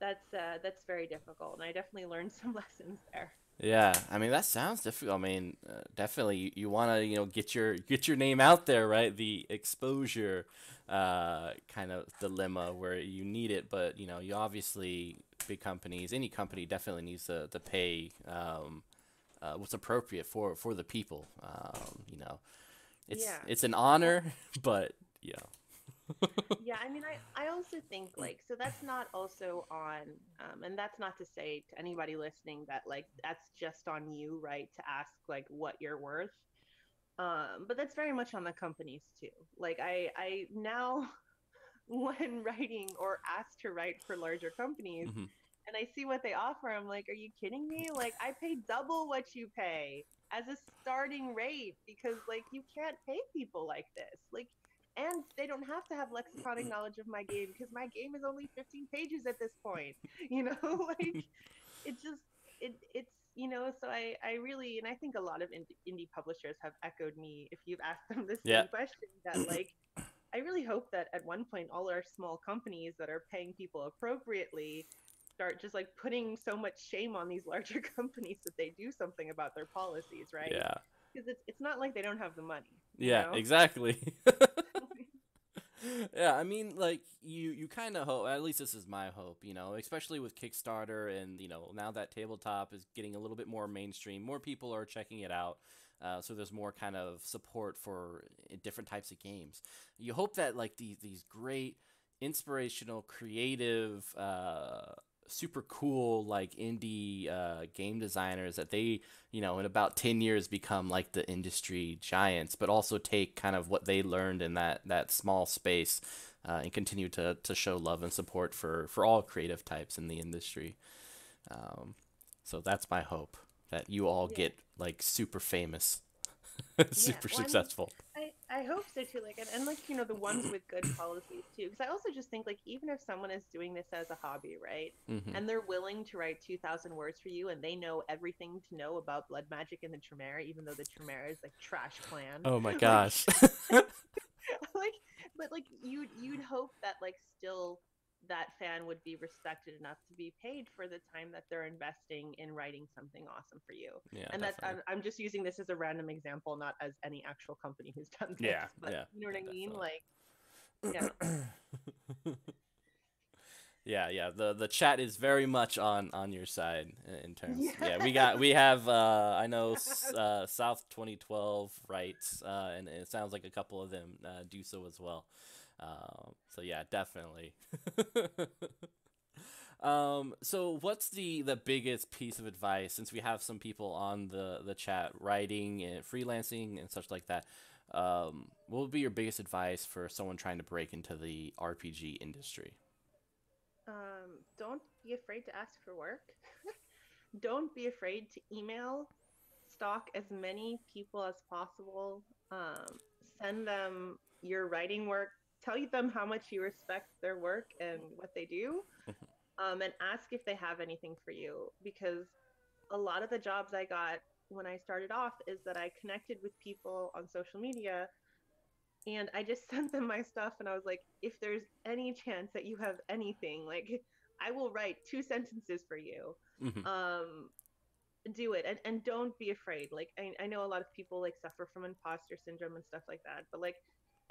that's uh, that's very difficult, and I definitely learned some lessons there. Yeah, I mean that sounds difficult. I mean, uh, definitely you, you want to you know get your get your name out there, right? The exposure uh, kind of dilemma where you need it, but you know you obviously big companies, any company definitely needs to to pay. Um, Uh, what's appropriate for for the people. Um, you know, it's yeah. it's an honor, but yeah. Yeah, I mean, I I also think like so that's not also on, um, and that's not to say to anybody listening that like that's just on you, right? To ask like what you're worth, um, but that's very much on the companies too. Like I I now when writing or asked to write for larger companies. Mm-hmm. And I see what they offer. I'm like, are you kidding me? Like, I pay double what you pay as a starting rate because, like, you can't pay people like this. Like, and they don't have to have lexiconic knowledge of my game because my game is only fifteen pages at this point. You know, like, it just, it, it's, you know, so I, I really, and I think a lot of indie publishers have echoed me if you've asked them this yeah. same question that, like, I really hope that at one point all our small companies that are paying people appropriately start just like putting so much shame on these larger companies that they do something about their policies, right? Yeah. Because it's, it's not like they don't have the money. Yeah, you know? Exactly. Yeah, I mean, like, you, you kind of hope, at least this is my hope, you know, especially with Kickstarter and, you know, now that tabletop is getting a little bit more mainstream, more people are checking it out. Uh, so there's more kind of support for different types of games. You hope that, like, these, these great, inspirational, creative, uh, super cool like indie uh game designers that they you know in about ten years become like the industry giants, but also take kind of what they learned in that that small space uh and continue to to show love and support for for all creative types in the industry. Um so that's my hope, that you all yeah. get like super famous. super yeah, well, successful. I, mean, I, I hope so too. Like, and, and like, you know, the ones with good policies too, because I also just think, like, even if someone is doing this as a hobby, right, mm-hmm. and they're willing to write two thousand words for you, and they know everything to know about blood magic in the Tremere, even though the Tremere is like trash clan. Oh my gosh. Like, like, but like you'd you'd hope that like still that fan would be respected enough to be paid for the time that they're investing in writing something awesome for you. Yeah, and that's, I'm, I'm just using this as a random example, not as any actual company who's done this. Yeah, but yeah, you know what yeah, I mean? Definitely. Like, yeah. yeah, yeah. The, the chat is very much on, on your side in terms. Yeah. yeah we got, we have, uh, I know uh, South twenty twelve writes, uh, and it sounds like a couple of them uh, do so as well. Um, so yeah, definitely. um, so what's the, the biggest piece of advice, since we have some people on the, the chat writing and freelancing and such like that, um, what would be your biggest advice for someone trying to break into the R P G industry? Um, don't be afraid to ask for work. Don't be afraid to email, stalk as many people as possible, um, send them your writing work, tell them how much you respect their work and what they do, um, and ask if they have anything for you, because a lot of the jobs I got when I started off is that I connected with people on social media and I just sent them my stuff, and I was like, if there's any chance that you have anything, like, I will write two sentences for you. Mm-hmm. um do it, and, and don't be afraid. Like, I, I know a lot of people like suffer from imposter syndrome and stuff like that, but like,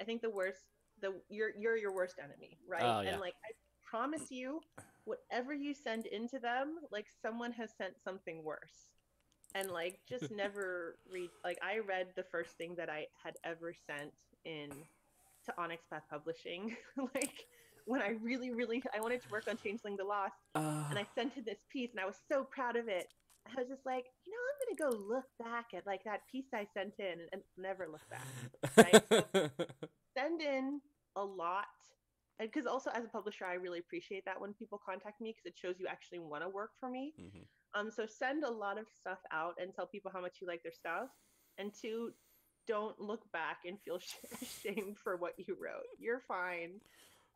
I think the worst, the you're you're your worst enemy, right? Oh, yeah. And like, I promise you, whatever you send into them, like, someone has sent something worse. And like, just never read. Like, I read the first thing that I had ever sent in to Onyx Path Publishing, like, when I really, really I wanted to work on Changeling the Lost, uh... and I sent in this piece, and I was so proud of it. I was just like, you know, I'm going to go look back at like that piece I sent in, and, and never look back. Right? So send in a lot. And because also as a publisher, I really appreciate that when people contact me, because it shows you actually want to work for me. Mm-hmm. Um, so send a lot of stuff out and tell people how much you like their stuff. And two, don't look back and feel ashamed for what you wrote. You're fine.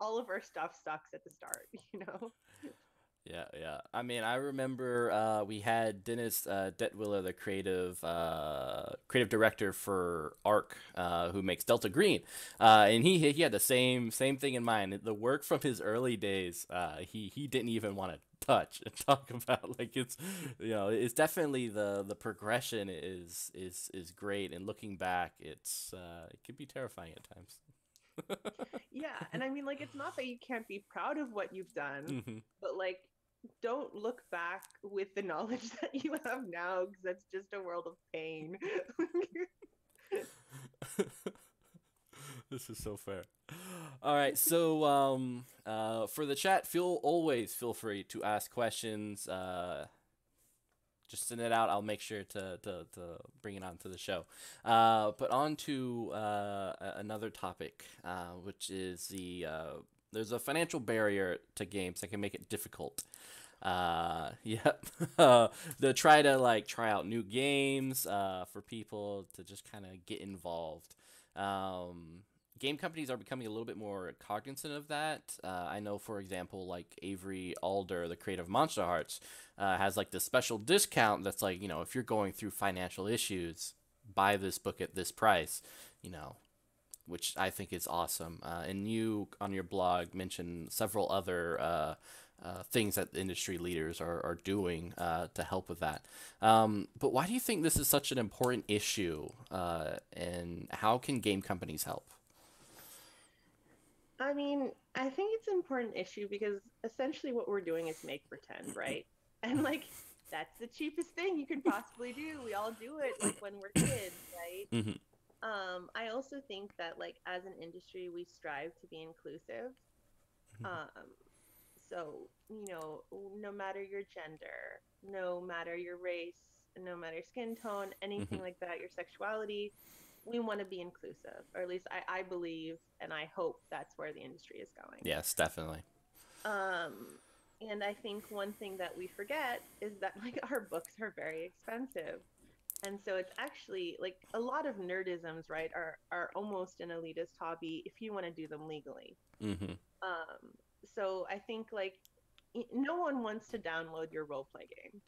All of our stuff sucks at the start, you know? Yeah, yeah. I mean, I remember uh, we had Dennis uh, Detwiller, the creative uh, creative director for A R C, uh, who makes Delta Green, uh, and he he had the same same thing in mind. The work from his early days, uh, he he didn't even want to touch and talk about. Like, it's, you know, it's definitely the the progression is is is great, and looking back, it's uh, it can be terrifying at times. Yeah, and I mean, like, it's not that you can't be proud of what you've done, mm-hmm. but like, don't look back with the knowledge that you have now, because that's just a world of pain. This is so fair. All right, so um, uh, for the chat, feel always feel free to ask questions. Uh, just send it out. I'll make sure to to, to bring it on to the show. Uh, but on to uh, another topic, uh, which is the uh, there's a financial barrier to games that can make it difficult. Uh, yep. uh, to try to like try out new games, uh, for people to just kind of get involved. Um, game companies are becoming a little bit more cognizant of that. Uh, I know, for example, like Avery Alder, the creator of Monster Hearts, uh, has like this special discount that's like, you know, if you're going through financial issues, buy this book at this price, you know, which I think is awesome. Uh, and you, on your blog, mentioned several other uh, uh, things that industry leaders are, are doing uh, to help with that. Um, but why do you think this is such an important issue, uh, and how can game companies help? I mean, I think it's an important issue because essentially what we're doing is make pretend, right? And like, that's the cheapest thing you can possibly do. We all do it, like, when we're kids, right? Mm-hmm. Um, I also think that, like, as an industry, we strive to be inclusive. Um, so, you know, no matter your gender, no matter your race, no matter skin tone, anything mm-hmm. like that, your sexuality, we want to be inclusive, or at least I, I believe, and I hope that's where the industry is going. Yes, definitely. Um, and I think one thing that we forget is that, like, our books are very expensive. And so it's actually like a lot of nerdisms, right, are, are almost an elitist hobby if you want to do them legally. Mm-hmm. Um, so I think like no one wants to download your role-play game,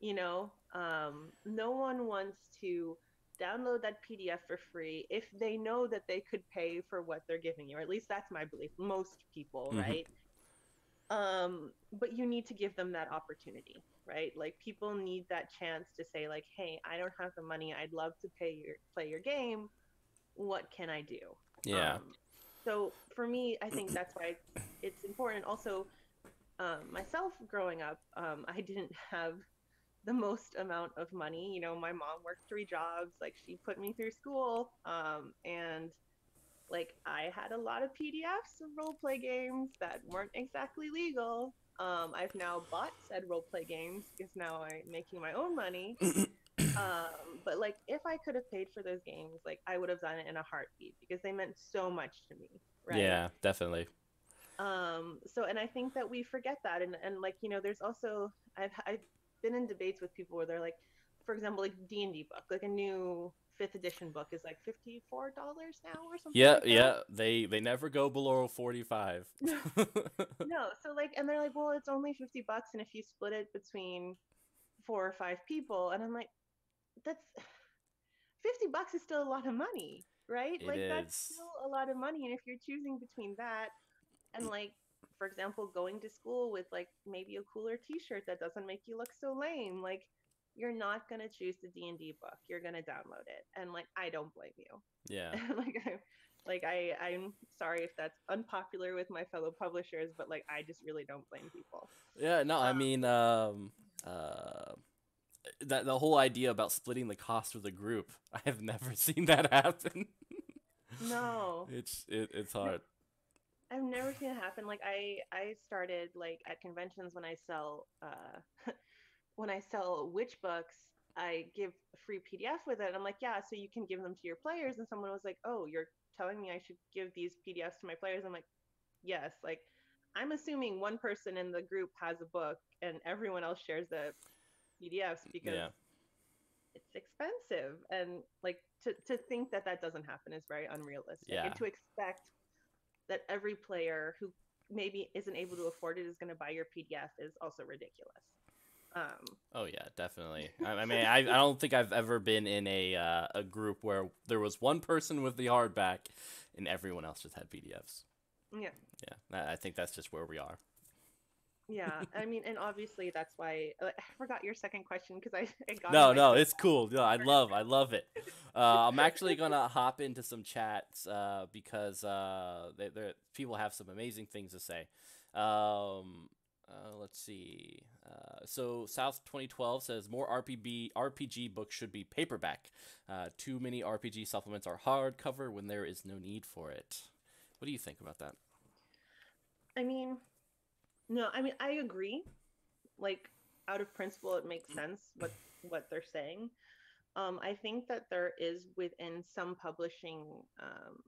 you know, um, no one wants to download that P D F for free if they know that they could pay for what they're giving you, or at least that's my belief. Most people, mm-hmm. right? Um, but you need to give them that opportunity, right? Like people need that chance to say like, hey, I don't have the money. I'd love to pay your, play your game. What can I do? Yeah. Um, so for me, I think that's why it's important. Also, um, myself growing up, um, I didn't have the most amount of money. You know, my mom worked three jobs, like she put me through school. Um, and like I had a lot of P D Fs of role-play games that weren't exactly legal. Um, I've now bought said role-play games because now I'm making my own money. um, but like if I could have paid for those games, like I would have done it in a heartbeat because they meant so much to me. Right? Yeah, definitely. Um, so, and I think that we forget that. And, and like, you know, there's also, I've, I've been in debates with people where they're like, for example, like D and D book, like a new fifth edition book is like fifty-four dollars now or something. Yeah. Like yeah. They, they never go below forty-five. No. So like, and they're like, well, it's only fifty bucks. And if you split it between four or five people, and I'm like, that's fifty bucks is still a lot of money, right? It like is. That's still a lot of money. And if you're choosing between that and like, for example, going to school with like maybe a cooler t-shirt that doesn't make you look so lame, like you're not going to choose the D and D book. You're going to download it. And like, I don't blame you. Yeah. like, I, like I, I'm sorry if that's unpopular with my fellow publishers, but like, I just really don't blame people. Yeah, no, um, I mean, um, uh, that the whole idea about splitting the cost with a group, I have never seen that happen. No. It's, it, it's hard. I've never seen it happen. Like I, I started like at conventions when I sell, uh, when I sell witch books, I give a free P D F with it. And I'm like, yeah, so you can give them to your players. And someone was like, oh, you're telling me I should give these P D Fs to my players. I'm like, yes. Like, I'm assuming one person in the group has a book and everyone else shares the P D Fs because yeah. it's expensive. And like to, to think that that doesn't happen is very unrealistic. Yeah. And to expect that every player who maybe isn't able to afford it is going to buy your P D F is also ridiculous. Um, oh yeah, definitely. I mean, I, I don't think I've ever been in a uh, a group where there was one person with the hardback and everyone else just had P D Fs. Yeah. Yeah, I think that's just where we are. Yeah, I mean, and obviously that's why I forgot your second question because I, I got no, it no, it's cool. No, I love, I love it. Uh, I'm actually gonna hop into some chats uh, because uh, they, they're, people have some amazing things to say. Um, Uh, let's see. Uh, so South twenty twelve says more R P G books should be paperback. Uh, too many R P G supplements are hardcover when there is no need for it. What do you think about that? I mean, no, I mean, I agree. Like out of principle, it makes sense what, what they're saying. Um, I think that there is within some publishing um,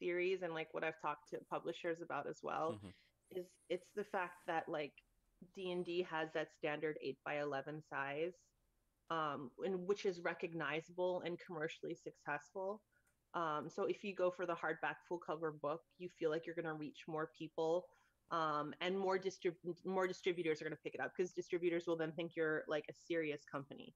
theories and like what I've talked to publishers about as well mm-hmm. is it's the fact that like D and D has that standard eight by eleven size, um, and which is recognizable and commercially successful. Um, so if you go for the hardback full cover book, you feel like you're going to reach more people, um, and more distrib more distributors are going to pick it up because distributors will then think you're like a serious company.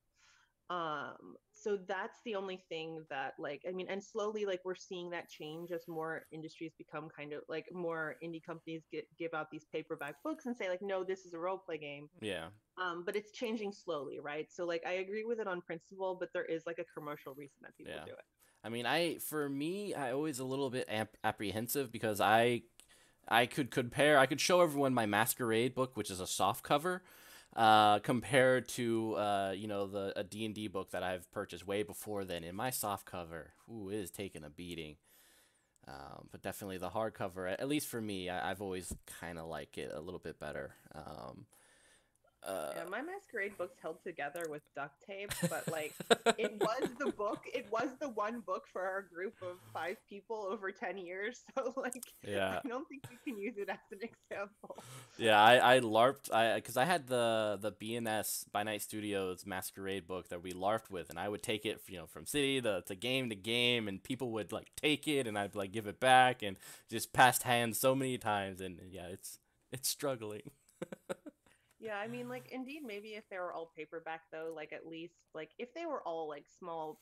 Um, so that's the only thing that like, I mean, and slowly, like we're seeing that change as more industries become kind of like more indie companies get, give out these paperback books and say like, no, this is a role play game. Yeah. Um, but it's changing slowly. Right. So like, I agree with it on principle, but there is like a commercial reason that people yeah. do it. I mean, I, for me, I always a little bit ap apprehensive because I, I could compare, I could show everyone my Masquerade book, which is a soft cover. Uh, compared to, uh, you know, the a D and D book that I've purchased way before then in my softcover, ooh, it is taking a beating. Um, but definitely the hardcover, at least for me, I, I've always kind of liked it a little bit better. Um, Uh, yeah, my masquerade book's held together with duct tape, but like it was the book. It was the one book for our group of five people over ten years. So like, yeah. I don't think we can use it as an example. Yeah, I, I LARPed I because I had the the B N S By Night Studios masquerade book that we LARPed with, and I would take it, you know, from city to, to game to game, and people would like take it, and I'd like give it back, and just passed hands so many times, and yeah, it's it's struggling. Yeah, I mean, like, indeed, maybe if they were all paperback, though, like, at least, like, if they were all, like, small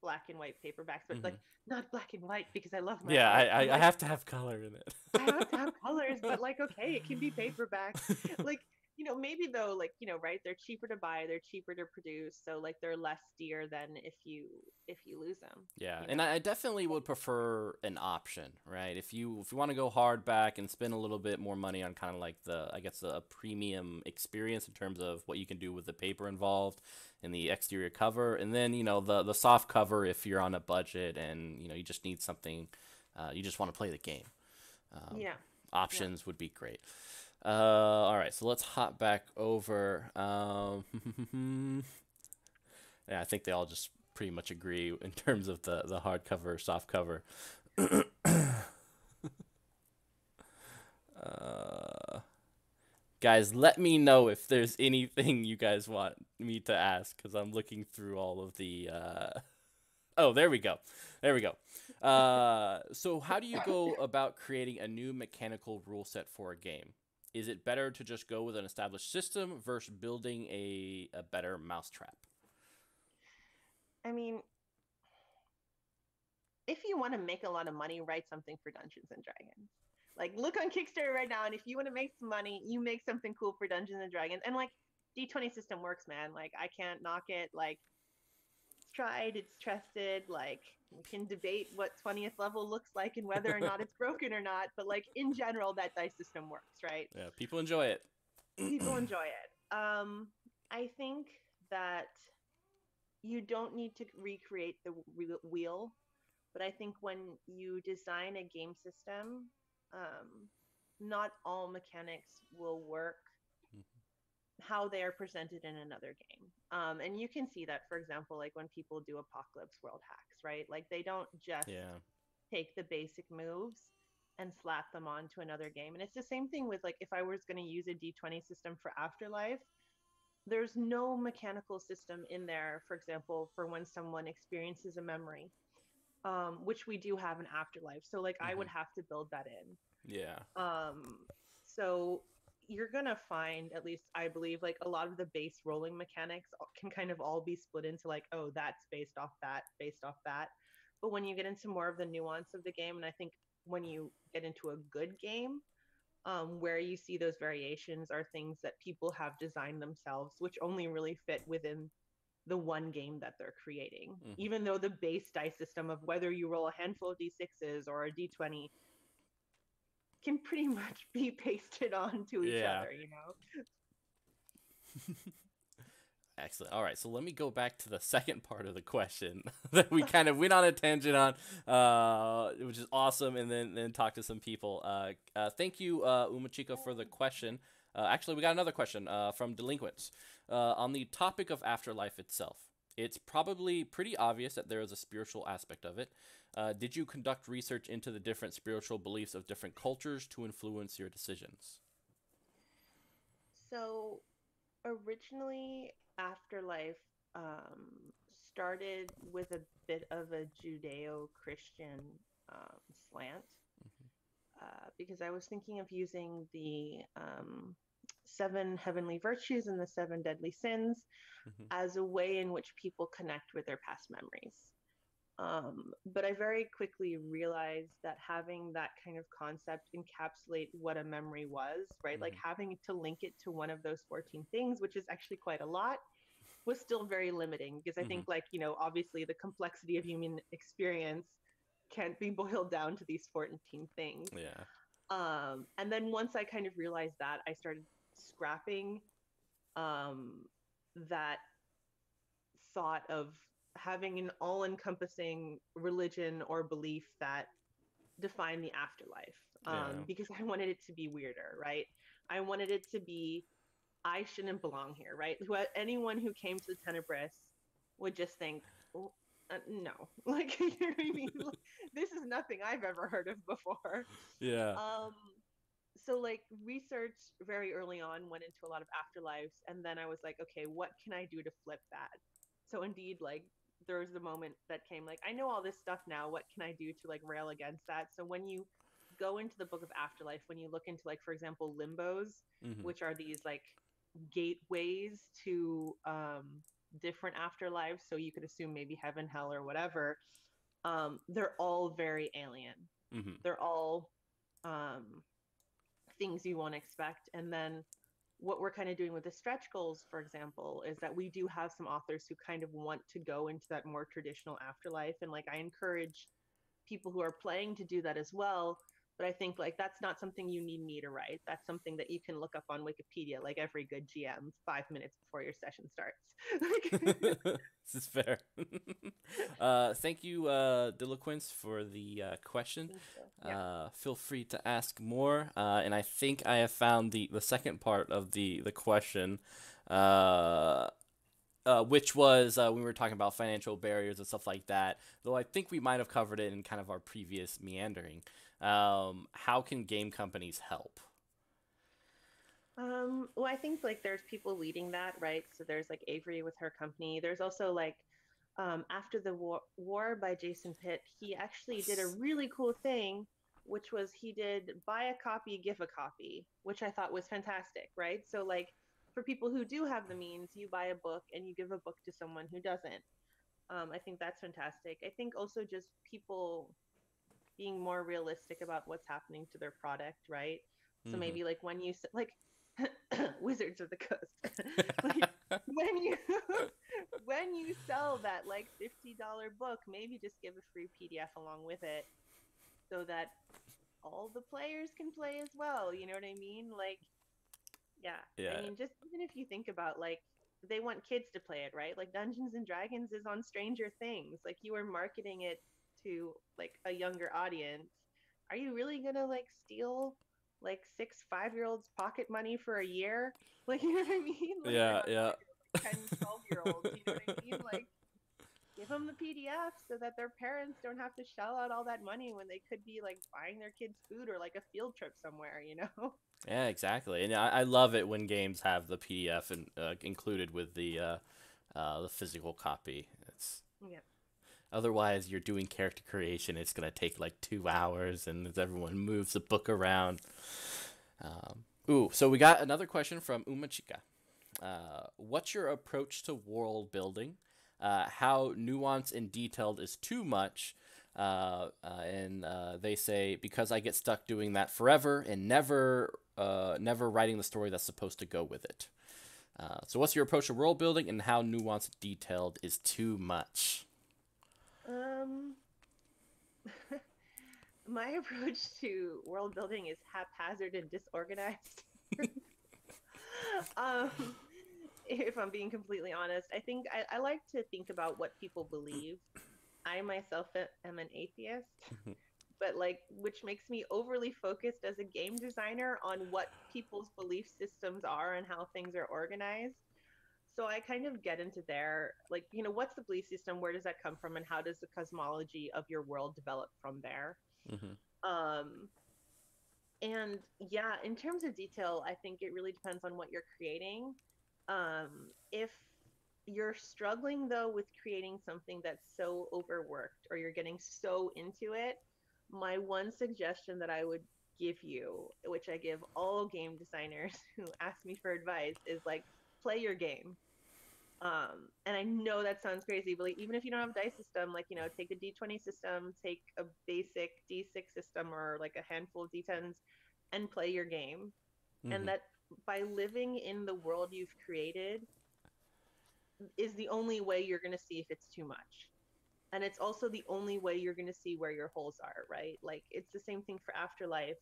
black and white paperbacks, but, mm-hmm. like, not black and white, because I love my Yeah, I, I, I have to have color in it. I have to have colors, but, like, okay, it can be paperback. Like, you know, maybe, though, like, you know, right, they're cheaper to buy, they're cheaper to produce, so, like, they're less dear than if you, if you lose them. Yeah, you know? And I definitely would prefer an option, right? If you, if you want to go hardback and spend a little bit more money on kind of, like, the, I guess, a premium experience in terms of what you can do with the paper involved and the exterior cover, and then, you know, the, the soft cover if you're on a budget and, you know, you just need something, uh, you just want to play the game. Um, yeah. Options yeah. would be great. Uh, all right, so let's hop back over. Um, yeah, I think they all just pretty much agree in terms of the, the hardcover, softcover. uh, guys, let me know if there's anything you guys want me to ask, because I'm looking through all of the... Uh... Oh, there we go. There we go. Uh, so how do you go about creating a new mechanical rule set for a game? Is it better to just go with an established system versus building a, a better mousetrap? I mean, if you want to make a lot of money, write something for Dungeons and Dragons. Like, look on Kickstarter right now, and if you want to make some money, you make something cool for Dungeons and Dragons. And, like, D twenty system works, man. Like, I can't knock it. Like, it's tried, it's tested. Like, we can debate what twentieth level looks like and whether or not it's broken or not, but like in general, that dice system works, right? Yeah, people enjoy it. People enjoy it. Um, I think that you don't need to recreate the wheel, but I think when you design a game system, um, not all mechanics will work how they are presented in another game. Um, and you can see that, for example, like when people do Apocalypse World hacks, right? Like they don't just yeah. take the basic moves and slap them onto another game. And it's the same thing with like, if I was going to use a D twenty system for Afterlife, there's no mechanical system in there, for example, for when someone experiences a memory, um, which we do have in Afterlife. So like mm-hmm. I would have to build that in. Yeah. Um, so... you're going to find, at least I believe, like a lot of the base rolling mechanics can kind of all be split into like, oh, that's based off that, based off that. But when you get into more of the nuance of the game, and I think when you get into a good game, um, where you see those variations are things that people have designed themselves, which only really fit within the one game that they're creating. Mm-hmm. Even though the base dice system of whether you roll a handful of D sixes or a D twenty can pretty much be pasted on to each yeah. other, you know? Excellent. All right, so let me go back to the second part of the question that we kind of went on a tangent on, uh, which is awesome, and then then talk to some people. Uh, uh, thank you, uh, Umachika, for the question. Uh, actually, we got another question uh, from Delinquents. Uh, on the topic of Afterlife itself, it's probably pretty obvious that there is a spiritual aspect of it. Uh, did you conduct research into the different spiritual beliefs of different cultures to influence your decisions? So originally Afterlife um, started with a bit of a Judeo-Christian um, slant mm-hmm. uh, because I was thinking of using the um, seven heavenly virtues and the seven deadly sins mm-hmm. as a way in which people connect with their past memories. Um, but I very quickly realized that having that kind of concept encapsulate what a memory was, right? Mm-hmm. Like having to link it to one of those fourteen things, which is actually quite a lot, was still very limiting because I mm-hmm. think like, you know, obviously the complexity of human experience can't be boiled down to these fourteen things. Yeah. Um, and then once I kind of realized that, I started scrapping um, that thought of having an all-encompassing religion or belief that defined the afterlife um, yeah. because I wanted it to be weirder, right? I wanted it to be I shouldn't belong here, right? Anyone who came to the Tenebris would just think, oh, uh, no, like, you know what I mean? Like, this is nothing I've ever heard of before. Yeah. Um. So, like, research very early on went into a lot of afterlives, and then I was like, okay, what can I do to flip that? So, indeed, like, there was the moment that came, like, I know all this stuff now. What can I do to, like, rail against that? So, when you go into the Book of Afterlife, when you look into, like, for example, limbos, mm-hmm. which are these, like, gateways to um, different afterlives, so you could assume maybe heaven, hell, or whatever, um, they're all very alien. Mm-hmm. They're all... Um, things you won't expect. And then what we're kind of doing with the stretch goals, for example, is that we do have some authors who kind of want to go into that more traditional afterlife, and like I encourage people who are playing to do that as well. But I think like that's not something you need me to write. That's something that you can look up on Wikipedia, like every good G M, five minutes before your session starts. This is fair. uh, thank you, uh, Deloquence, for the uh, question. Yeah. Uh, feel free to ask more. Uh, and I think I have found the, the second part of the, the question, uh, uh, which was uh, when we were talking about financial barriers and stuff like that, though I think we might have covered it in kind of our previous meandering. Um, how can game companies help? Um, well, I think like there's people leading that, right? So there's like Avery with her company. There's also like, um, After the War, War by Jason Pitt. He actually did a really cool thing, which was he did buy a copy, give a copy, which I thought was fantastic, right? So like for people who do have the means, you buy a book and you give a book to someone who doesn't. Um, I think that's fantastic. I think also just people being more realistic about what's happening to their product, right? So mm-hmm. maybe like when you like Wizards of the Coast, like, when you when you sell that like fifty dollar book, maybe just give a free P D F along with it, so that all the players can play as well. You know what I mean? Like, yeah, yeah. I mean, just even if you think about like they want kids to play it, right? Like Dungeons and Dragons is on Stranger Things. Like you are marketing it to like a younger audience. Are you really gonna like steal like six five-year-olds pocket money for a year? Like, you know what I mean? Like, yeah, yeah. Like, ten, twelve-year-olds, you know what I mean? Like, give them the P D F so that their parents don't have to shell out all that money when they could be like buying their kids food or like a field trip somewhere, you know? Yeah, exactly. And I, I love it when games have the P D F and in, uh, included with the uh, uh, the physical copy. It's yeah. Otherwise, you're doing character creation. It's going to take like two hours and everyone moves the book around. Um, ooh, so we got another question from Umachika. Uh, what's your approach to world building? Uh, how nuanced and detailed is too much? Uh, uh, and uh, they say, because I get stuck doing that forever and never, uh, never writing the story that's supposed to go with it. Uh, so what's your approach to world building and how nuanced and detailed is too much? Um, my approach to world building is haphazard and disorganized. um, if I'm being completely honest, I think I, I like to think about what people believe. I myself am an atheist, but like, which makes me overly focused as a game designer on what people's belief systems are and how things are organized. So I kind of get into there, like, you know, what's the belief system? Where does that come from? And how does the cosmology of your world develop from there? Mm-hmm. Um, and yeah, in terms of detail, I think it really depends on what you're creating. Um, if you're struggling, though, with creating something that's so overworked or you're getting so into it, my one suggestion that I would give you, which I give all game designers who ask me for advice, is like, play your game. Um, and I know that sounds crazy, but like, even if you don't have a dice system, like, you know, take a D twenty system, take a basic D six system or like a handful of D tens and play your game. Mm-hmm. And that by living in the world you've created is the only way you're going to see if it's too much. And it's also the only way you're going to see where your holes are, right? Like it's the same thing for Afterlife.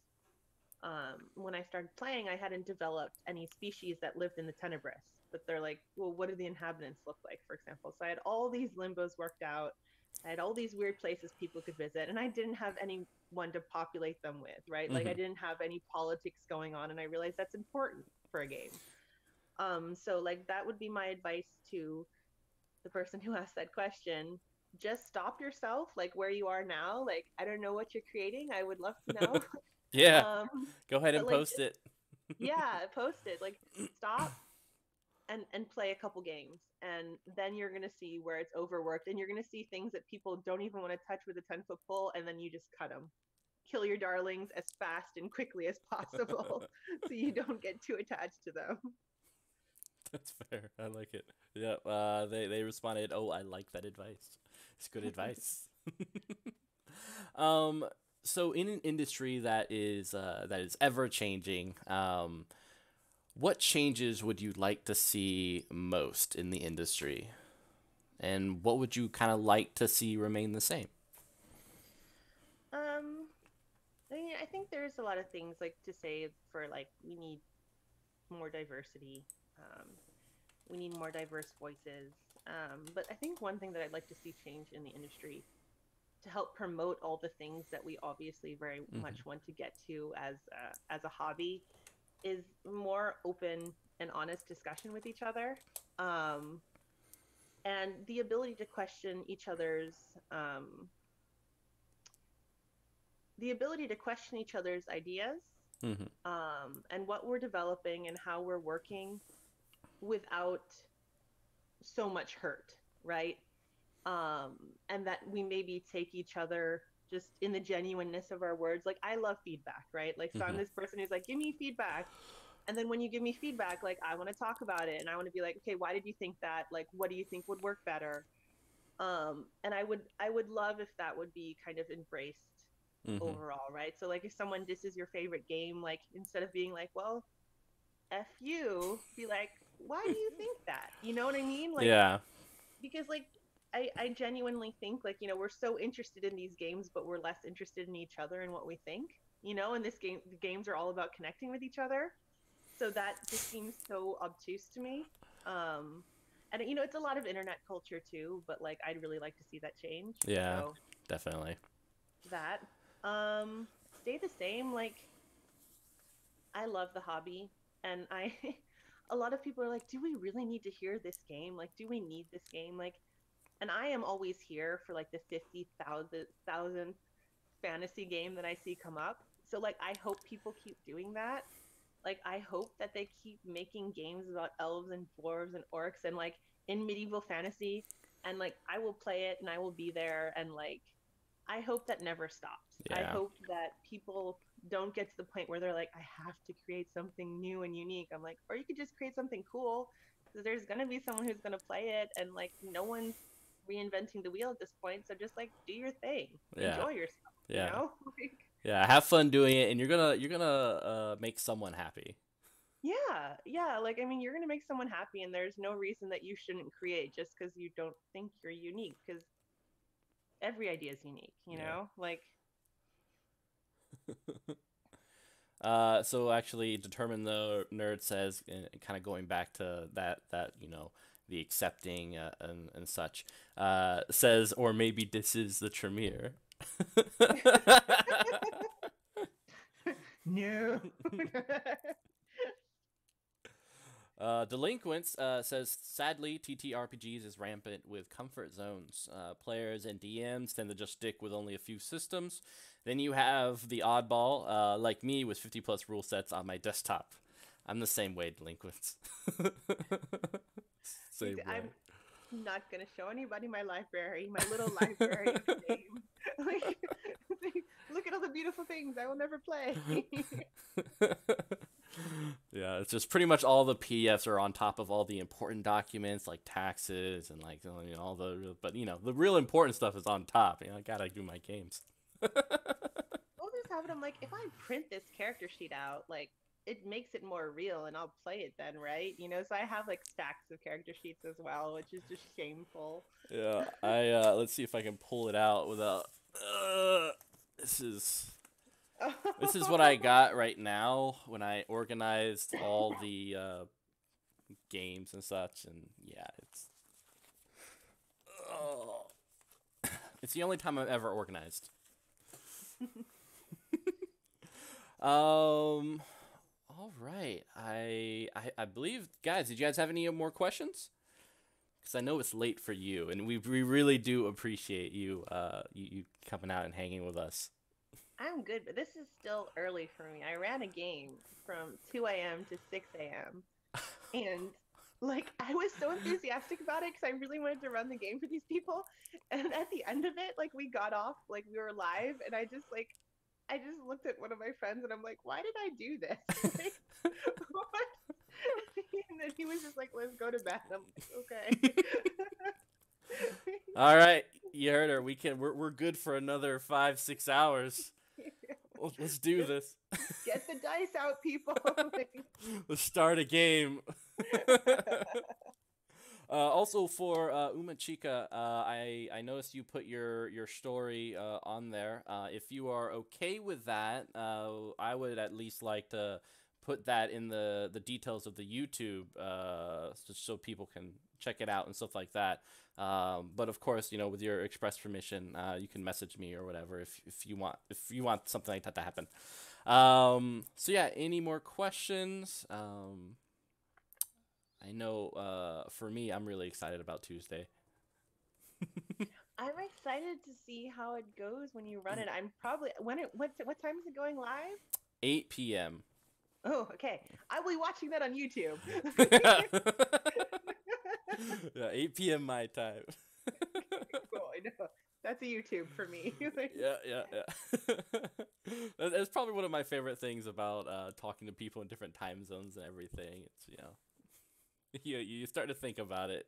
Um, when I started playing, I hadn't developed any species that lived in the Tenebris, but they're like, well, what do the inhabitants look like, for example? So I had all these limbos worked out. I had all these weird places people could visit, and I didn't have anyone to populate them with, right? Mm-hmm. Like I didn't have any politics going on, and I realized that's important for a game. Um, so like that would be my advice to the person who asked that question. Just stop yourself, like where you are now. Like, I don't know what you're creating. I would love to know. Yeah. Um, Go ahead and like, post it. Yeah, post it. Like, stop and, and play a couple games. And then you're going to see where it's overworked. And you're going to see things that people don't even want to touch with a ten-foot pole. And then you just cut them. Kill your darlings as fast and quickly as possible so you don't get too attached to them. That's fair. I like it. Yeah. Uh, they, they responded, oh, I like that advice. It's good advice. um, so in an industry that is, uh, that is ever changing, um, what changes would you like to see most in the industry? And what would you kind of like to see remain the same? Um, I mean, I think there's a lot of things like to say for like, we need more diversity. Um, we need more diverse voices. Um, but I think one thing that I'd like to see change in the industry to help promote all the things that we obviously very mm-hmm. much want to get to as a, as a hobby is more open and honest discussion with each other. Um, and the ability to question each other's, um, the ability to question each other's ideas. Mm-hmm. Um, and what we're developing and how we're working without so much hurt, right? Um, and that we maybe take each other just in the genuineness of our words. Like, I love feedback, right? Like, so mm-hmm. I'm this person who's like, give me feedback. And then when you give me feedback, like, I want to talk about it. And I want to be like, okay, why did you think that? Like, what do you think would work better? Um, and I would, I would love if that would be kind of embraced Mm-hmm. overall, right? So like if someone disses your favorite game, like instead of being like, well, F you, be like, why do you think that? You know what I mean? Like, yeah. Because like I, I genuinely think like, you know, we're so interested in these games, but we're less interested in each other and what we think, you know, and this game, the games are all about connecting with each other. So that just seems so obtuse to me. Um, and you know, it's a lot of internet culture too, but like, I'd really like to see that change. Yeah, so definitely. That. Um, stay the same. Like, I love the hobby, and I, a lot of people are like, do we really need to hear this game? Like, do we need this game? Like, and I am always here for like the fifty thousandth fantasy game that I see come up. So like, I hope people keep doing that. Like, I hope that they keep making games about elves and dwarves and orcs and like in medieval fantasy. And like, I will play it and I will be there. And like, I hope that never stops. Yeah. I hope that people don't get to the point where they're like, I have to create something new and unique. I'm like, or you could just create something cool. So there's going to be someone who's going to play it. And like, no one's reinventing the wheel at this point. So just like, do your thing. Yeah. Enjoy yourself. Yeah. You know? Like, yeah. Have fun doing it. And you're going to, you're going to uh, make someone happy. Yeah. Yeah. Like, I mean, you're going to make someone happy, and there's no reason that you shouldn't create just because you don't think you're unique. Because every idea is unique, you know, yeah. Like, uh, so actually Determine the Nerd says, and kind of going back to that, that, you know, the accepting uh, and, and such, uh, says, or maybe this is the Tremere. No. Uh, Delinquents uh, says, sadly, T T R P Gs is rampant with comfort zones. Uh, players and D Ms tend to just stick with only a few systems. Then you have the oddball, uh, like me, with fifty plus rule sets on my desktop. I'm the same way, Delinquents. Same way. I'm not going to show anybody my library, my little library of games. Like, look at all the beautiful things I will never play. Yeah, it's just pretty much all the P D Fs are on top of all the important documents like taxes and like, you know, all the real, but you know, the real important stuff is on top. You know, I gotta do my games. I'll just have it. I'm like, if I print this character sheet out, like it makes it more real, and I'll play it then, right? You know, so I have like stacks of character sheets as well, which is just shameful. Yeah, I uh, let's see if I can pull it out without. Uh, this is. This is what I got right now when I organized all the uh, games and such, and yeah, it's oh. It's the only time I've ever organized. um, all All right. I, I I believe, guys, did you guys have any more questions? Because I know it's late for you, and we we really do appreciate you uh you, you coming out and hanging with us. I'm good, but this is still early for me. I ran a game from two A M to six A M and like I was so enthusiastic about it because I really wanted to run the game for these people. And at the end of it, like we got off, like we were live, and I just like I just looked at one of my friends and I'm like, why did I do this? Like, what? And then he was just like, let's go to bed. I'm like, okay. All right, you heard her. We can. We're we're good for another five six hours. Well, let's do this. Get the dice out, people. Let's start a game. uh, also for uh, Umachika, uh, I I noticed you put your your story uh, on there. Uh, if you are okay with that, uh, I would at least like to put that in the the details of the YouTube, uh, so, so people can check it out and stuff like that. Um, but of course, you know, with your express permission, uh, you can message me or whatever if if you want if you want something like that to happen. Um, so yeah, any more questions? Um, I know uh, for me, I'm really excited about Tuesday. I'm excited to see how it goes when you run it. I'm probably when it what what time is it going live? eight P M Oh, okay. I will be watching that on YouTube. Yeah, eight P M my time. Okay, cool. I know. That's a YouTube for me. yeah, yeah, yeah. That's probably one of my favorite things about uh, talking to people in different time zones and everything. It's, you know, you you start to think about it.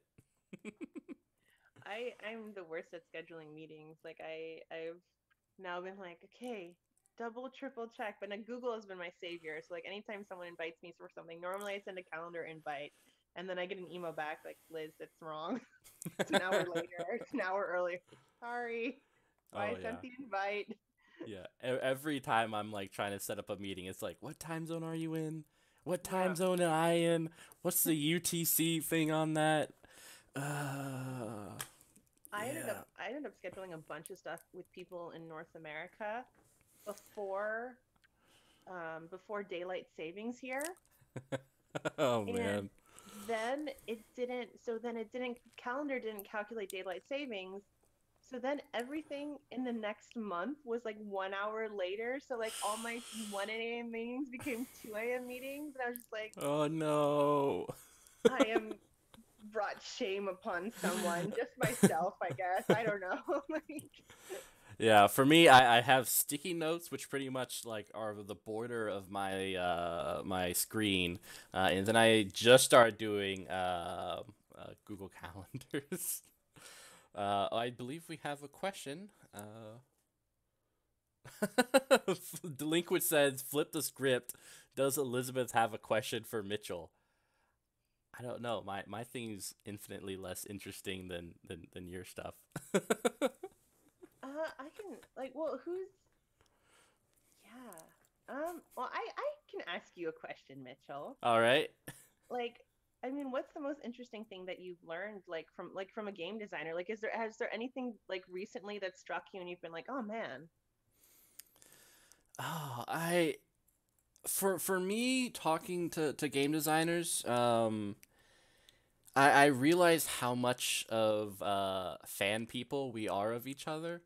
I I'm the worst at scheduling meetings. Like I I've now been like, okay. Double, triple check, but now Google has been my savior. So like anytime someone invites me for something, normally I send a calendar invite, and then I get an email back like, Liz, it's wrong. It's an hour later. It's an hour earlier. Sorry. Oh, I yeah. sent the invite. Yeah. Every time I'm like trying to set up a meeting, it's like, what time zone are you in? What time yeah. zone am I in? What's the U T C thing on that? Uh, I yeah. ended up I ended up scheduling a bunch of stuff with people in North America before um before daylight savings here. Oh and man then it didn't so then it didn't calendar didn't calculate daylight savings, so then everything in the next month was like one hour later, so like all my one A M meetings became two A M meetings, and I was just like, oh no. I am brought shame upon someone, just myself, I guess. I don't know. Like, yeah, for me, I, I have sticky notes, which pretty much like are the border of my uh, my screen, uh, and then I just started doing uh, uh, Google Calendars. uh, I believe we have a question. Uh... Delinquent says, "Flip the script. Does Elizabeth have a question for Mitchell?" I don't know. My my thing's infinitely less interesting than than than your stuff. Uh, I can, like, well, who's, yeah, um, well, I, I can ask you a question, Mitchell. All right. Like, I mean, what's the most interesting thing that you've learned, like, from, like, from a game designer? Like, is there, has there anything, like, recently that struck you and you've been like, oh, man. Oh, I, for, for me, talking to, to game designers, um... I, I realize how much of uh, fan people we are of each other.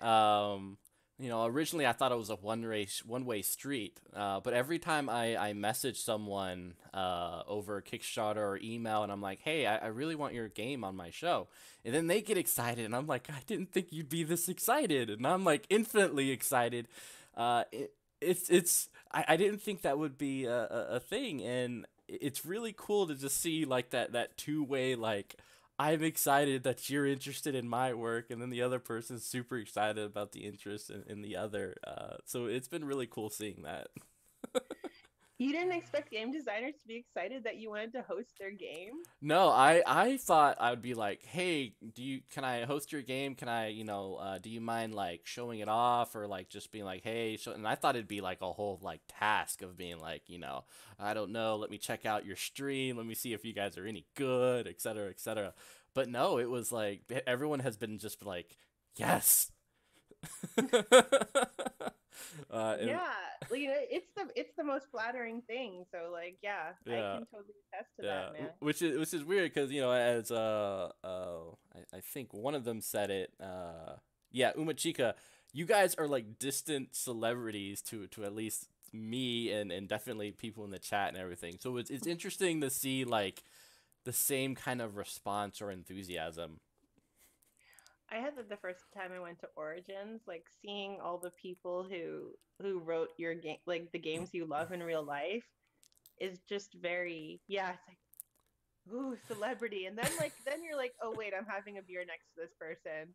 Um, you know, originally I thought it was a one race, one way street. Uh, but every time I, I message someone uh, over Kickstarter or email, and I'm like, hey, I, I really want your game on my show. And then they get excited, and I'm like, I didn't think you'd be this excited. And I'm like infinitely excited. Uh, it, it's, it's, I, I didn't think that would be a, a, a thing. And it's really cool to just see like that that two-way, like, I'm excited that you're interested in my work, and then the other person's super excited about the interest in, in the other. Uh, so it's been really cool seeing that. You didn't expect game designers to be excited that you wanted to host their game? No, I, I thought I would be like, hey, do you can I host your game? Can I, you know, uh, do you mind like showing it off, or like just being like, hey, show, and I thought it'd be like a whole like task of being like, you know, I don't know, let me check out your stream, let me see if you guys are any good, et cetera, et cetera. But no, it was like everyone has been just like, yes. Uh, and... Yeah, like, you know, it's the it's the most flattering thing. So like, yeah, yeah. I can totally attest to yeah. that, man. Which is which is weird because you know, as uh, uh I, I think one of them said it. Uh, yeah, Umachika, you guys are like distant celebrities to to at least me and and definitely people in the chat and everything. So it's it's interesting to see like the same kind of response or enthusiasm. I had that the first time I went to Origins, like seeing all the people who who wrote your game, like the games you love in real life, is just very yeah. It's like, ooh, celebrity, and then like then you're like, oh wait, I'm having a beer next to this person.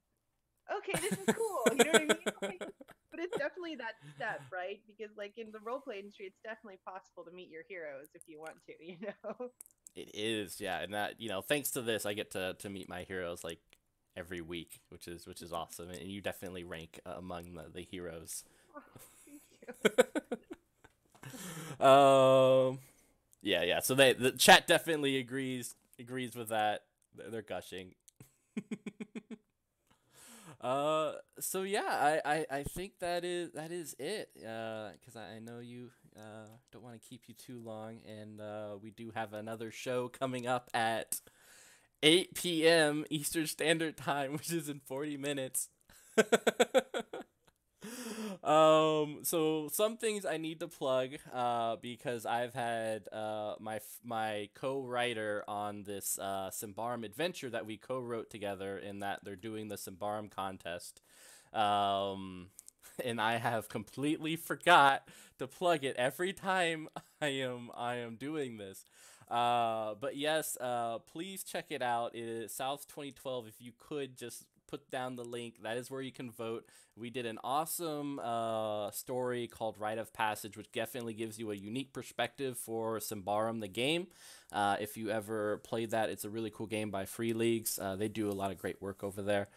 Okay, this is cool. You know what I mean? Like, but it's definitely that step, right? Because like in the roleplay industry, it's definitely possible to meet your heroes if you want to, you know. It is, yeah, and that you know, thanks to this, I get to to meet my heroes like every week, which is which is awesome, and you definitely rank uh, among the, the heroes. Oh, thank you. um, yeah, yeah. So they the chat definitely agrees agrees with that. They're gushing. uh, so yeah, I, I I think that is that is it. Uh, because I know you uh don't want to keep you too long, and uh, we do have another show coming up at eight P M Eastern Standard Time, which is in forty minutes. um, so some things I need to plug uh, because I've had uh, my my co-writer on this uh, Symbarum adventure that we co-wrote together, in that they're doing the Symbarum contest. Um, and I have completely forgot to plug it every time I am I am doing this. Uh, but yes, uh, please check it out. It is South twenty twelve. If you could just put down the link, that is where you can vote. We did an awesome uh, story called Rite of Passage, which definitely gives you a unique perspective for Symbarum, the game. Uh, if you ever played that, it's a really cool game by Free Leagues. Uh, they do a lot of great work over there.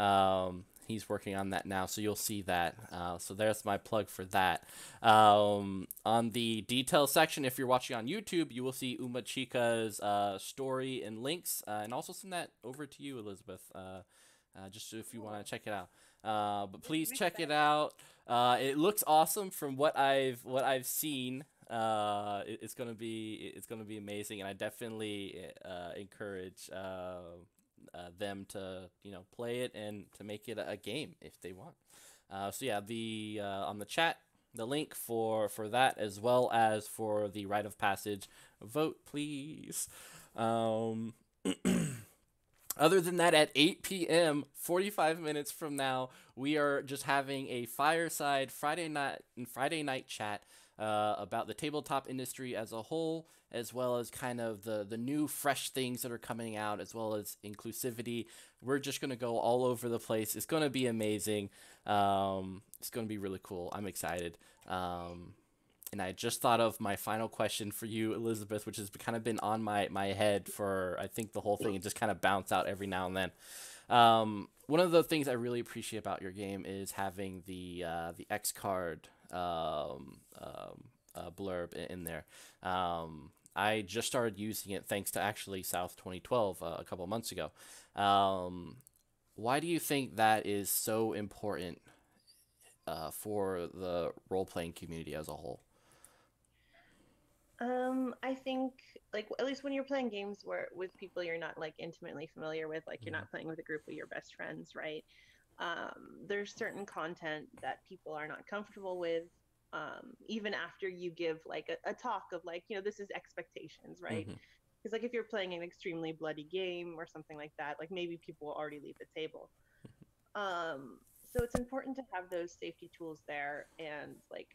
Um, he's working on that now, so you'll see that. Uh, so there's my plug for that. Um, on the details section, if you're watching on YouTube, you will see Umachika's uh, story and links, uh, and also send that over to you, Elizabeth, uh, uh, just if you want to check it out. Uh, but please check it out. Uh, it looks awesome from what I've what I've seen. Uh, it, it's gonna be it's gonna be amazing, and I definitely uh, encourage. Uh, Uh, them to you know play it and to make it a game if they want. Uh, so yeah, the uh, on the chat the link for for that, as well as for the Rite of Passage vote, please. Um, other than that, at eight P M forty-five minutes from now, we are just having a fireside Friday night and Friday night chat. Uh, about the tabletop industry as a whole, as well as kind of the, the new fresh things that are coming out, as well as inclusivity. We're just going to go all over the place. It's going to be amazing. Um, it's going to be really cool. I'm excited. Um, and I just thought of my final question for you, Elizabeth, which has kind of been on my, my head for, I think, the whole thing, and just kind of bounce out every now and then. Um, one of the things I really appreciate about your game is having the, uh, the X card um, um, uh, blurb in there. Um, I just started using it thanks to actually South twenty twelve uh, a couple months ago. Um, why do you think that is so important uh, for the role-playing community as a whole? Um, I think, like, at least when you're playing games where with people you're not, like, intimately familiar with, like, you're not playing with a group of your best friends, right? Um, there's certain content that people are not comfortable with, um, even after you give, like, a, a talk of, like, you know, this is expectations, right? Because, mm-hmm. like, if you're playing an extremely bloody game or something like that, like, maybe people will already leave the table. Um, so it's important to have those safety tools there and, like,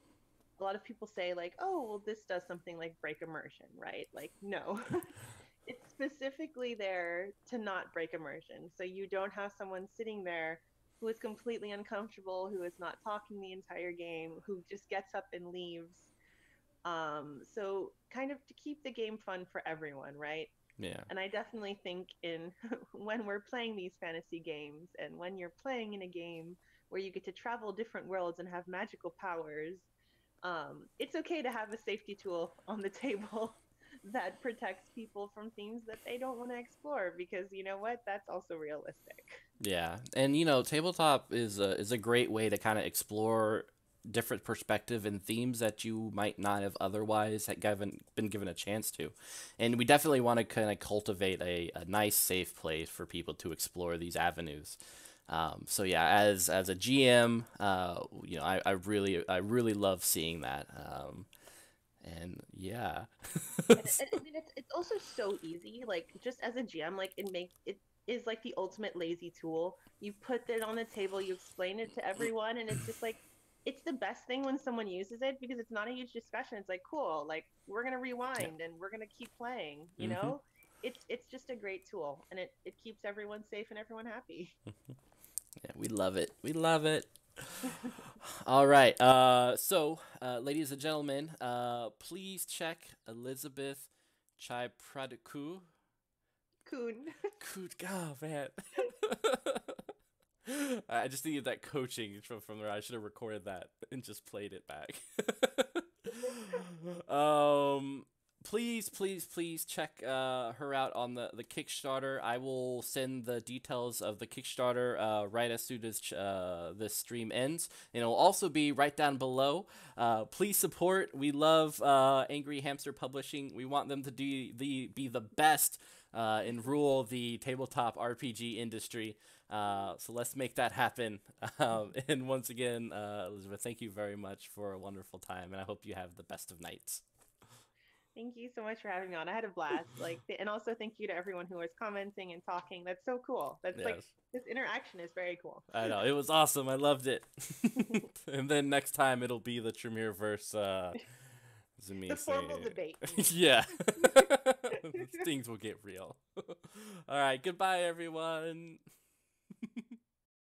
a lot of people say, like, oh, well, this does something like break immersion, right? Like, no. It's specifically there to not break immersion. So you don't have someone sitting there who is completely uncomfortable, who is not talking the entire game, who just gets up and leaves. Um, so kind of to keep the game fun for everyone, right? Yeah. And I definitely think in when we're playing these fantasy games and when you're playing in a game where you get to travel different worlds and have magical powers, Um, it's okay to have a safety tool on the table that protects people from themes that they don't want to explore, because you know what, that's also realistic. Yeah, and you know, tabletop is a, is a great way to kind of explore different perspective and themes that you might not have otherwise had given, been given a chance to. And we definitely want to kind of cultivate a, a nice, safe place for people to explore these avenues. Um, so yeah, as as a G M, uh, you know, I, I really I really love seeing that, um, and yeah. and, and, I mean, it's it's also so easy. Like just as a G M, like it makes it is like the ultimate lazy tool. You put it on the table, you explain it to everyone, and it's just like it's the best thing when someone uses it because it's not a huge discussion. It's like cool, like we're gonna rewind yeah. and we're gonna keep playing. You mm-hmm. know, it's it's just a great tool, and it it keeps everyone safe and everyone happy. Yeah, we love it. We love it. All right. Uh, so, uh, ladies and gentlemen, uh, please check Elizabeth Chaipraditkul. Coon. Coon. Oh, man. I just needed that coaching from, from there. I should have recorded that and just played it back. um... Please, please, please check uh, her out on the, the Kickstarter. I will send the details of the Kickstarter uh, right as soon as uh, this stream ends. And it'll also be right down below. Uh, please support. We love uh, Angry Hamster Publishing. We want them to do the, be the best uh, and rule the tabletop R P G industry. Uh, so let's make that happen. Um, and once again, uh, Elizabeth, thank you very much for a wonderful time. And I hope you have the best of nights. Thank you so much for having me on. I had a blast. Like, and also thank you to everyone who was commenting and talking. That's so cool. That's yes. like this interaction is very cool. I know, it was awesome. I loved it. And then next time it'll be the Tremere verse. Uh, the formal debate. Yeah, things will get real. All right. Goodbye, everyone.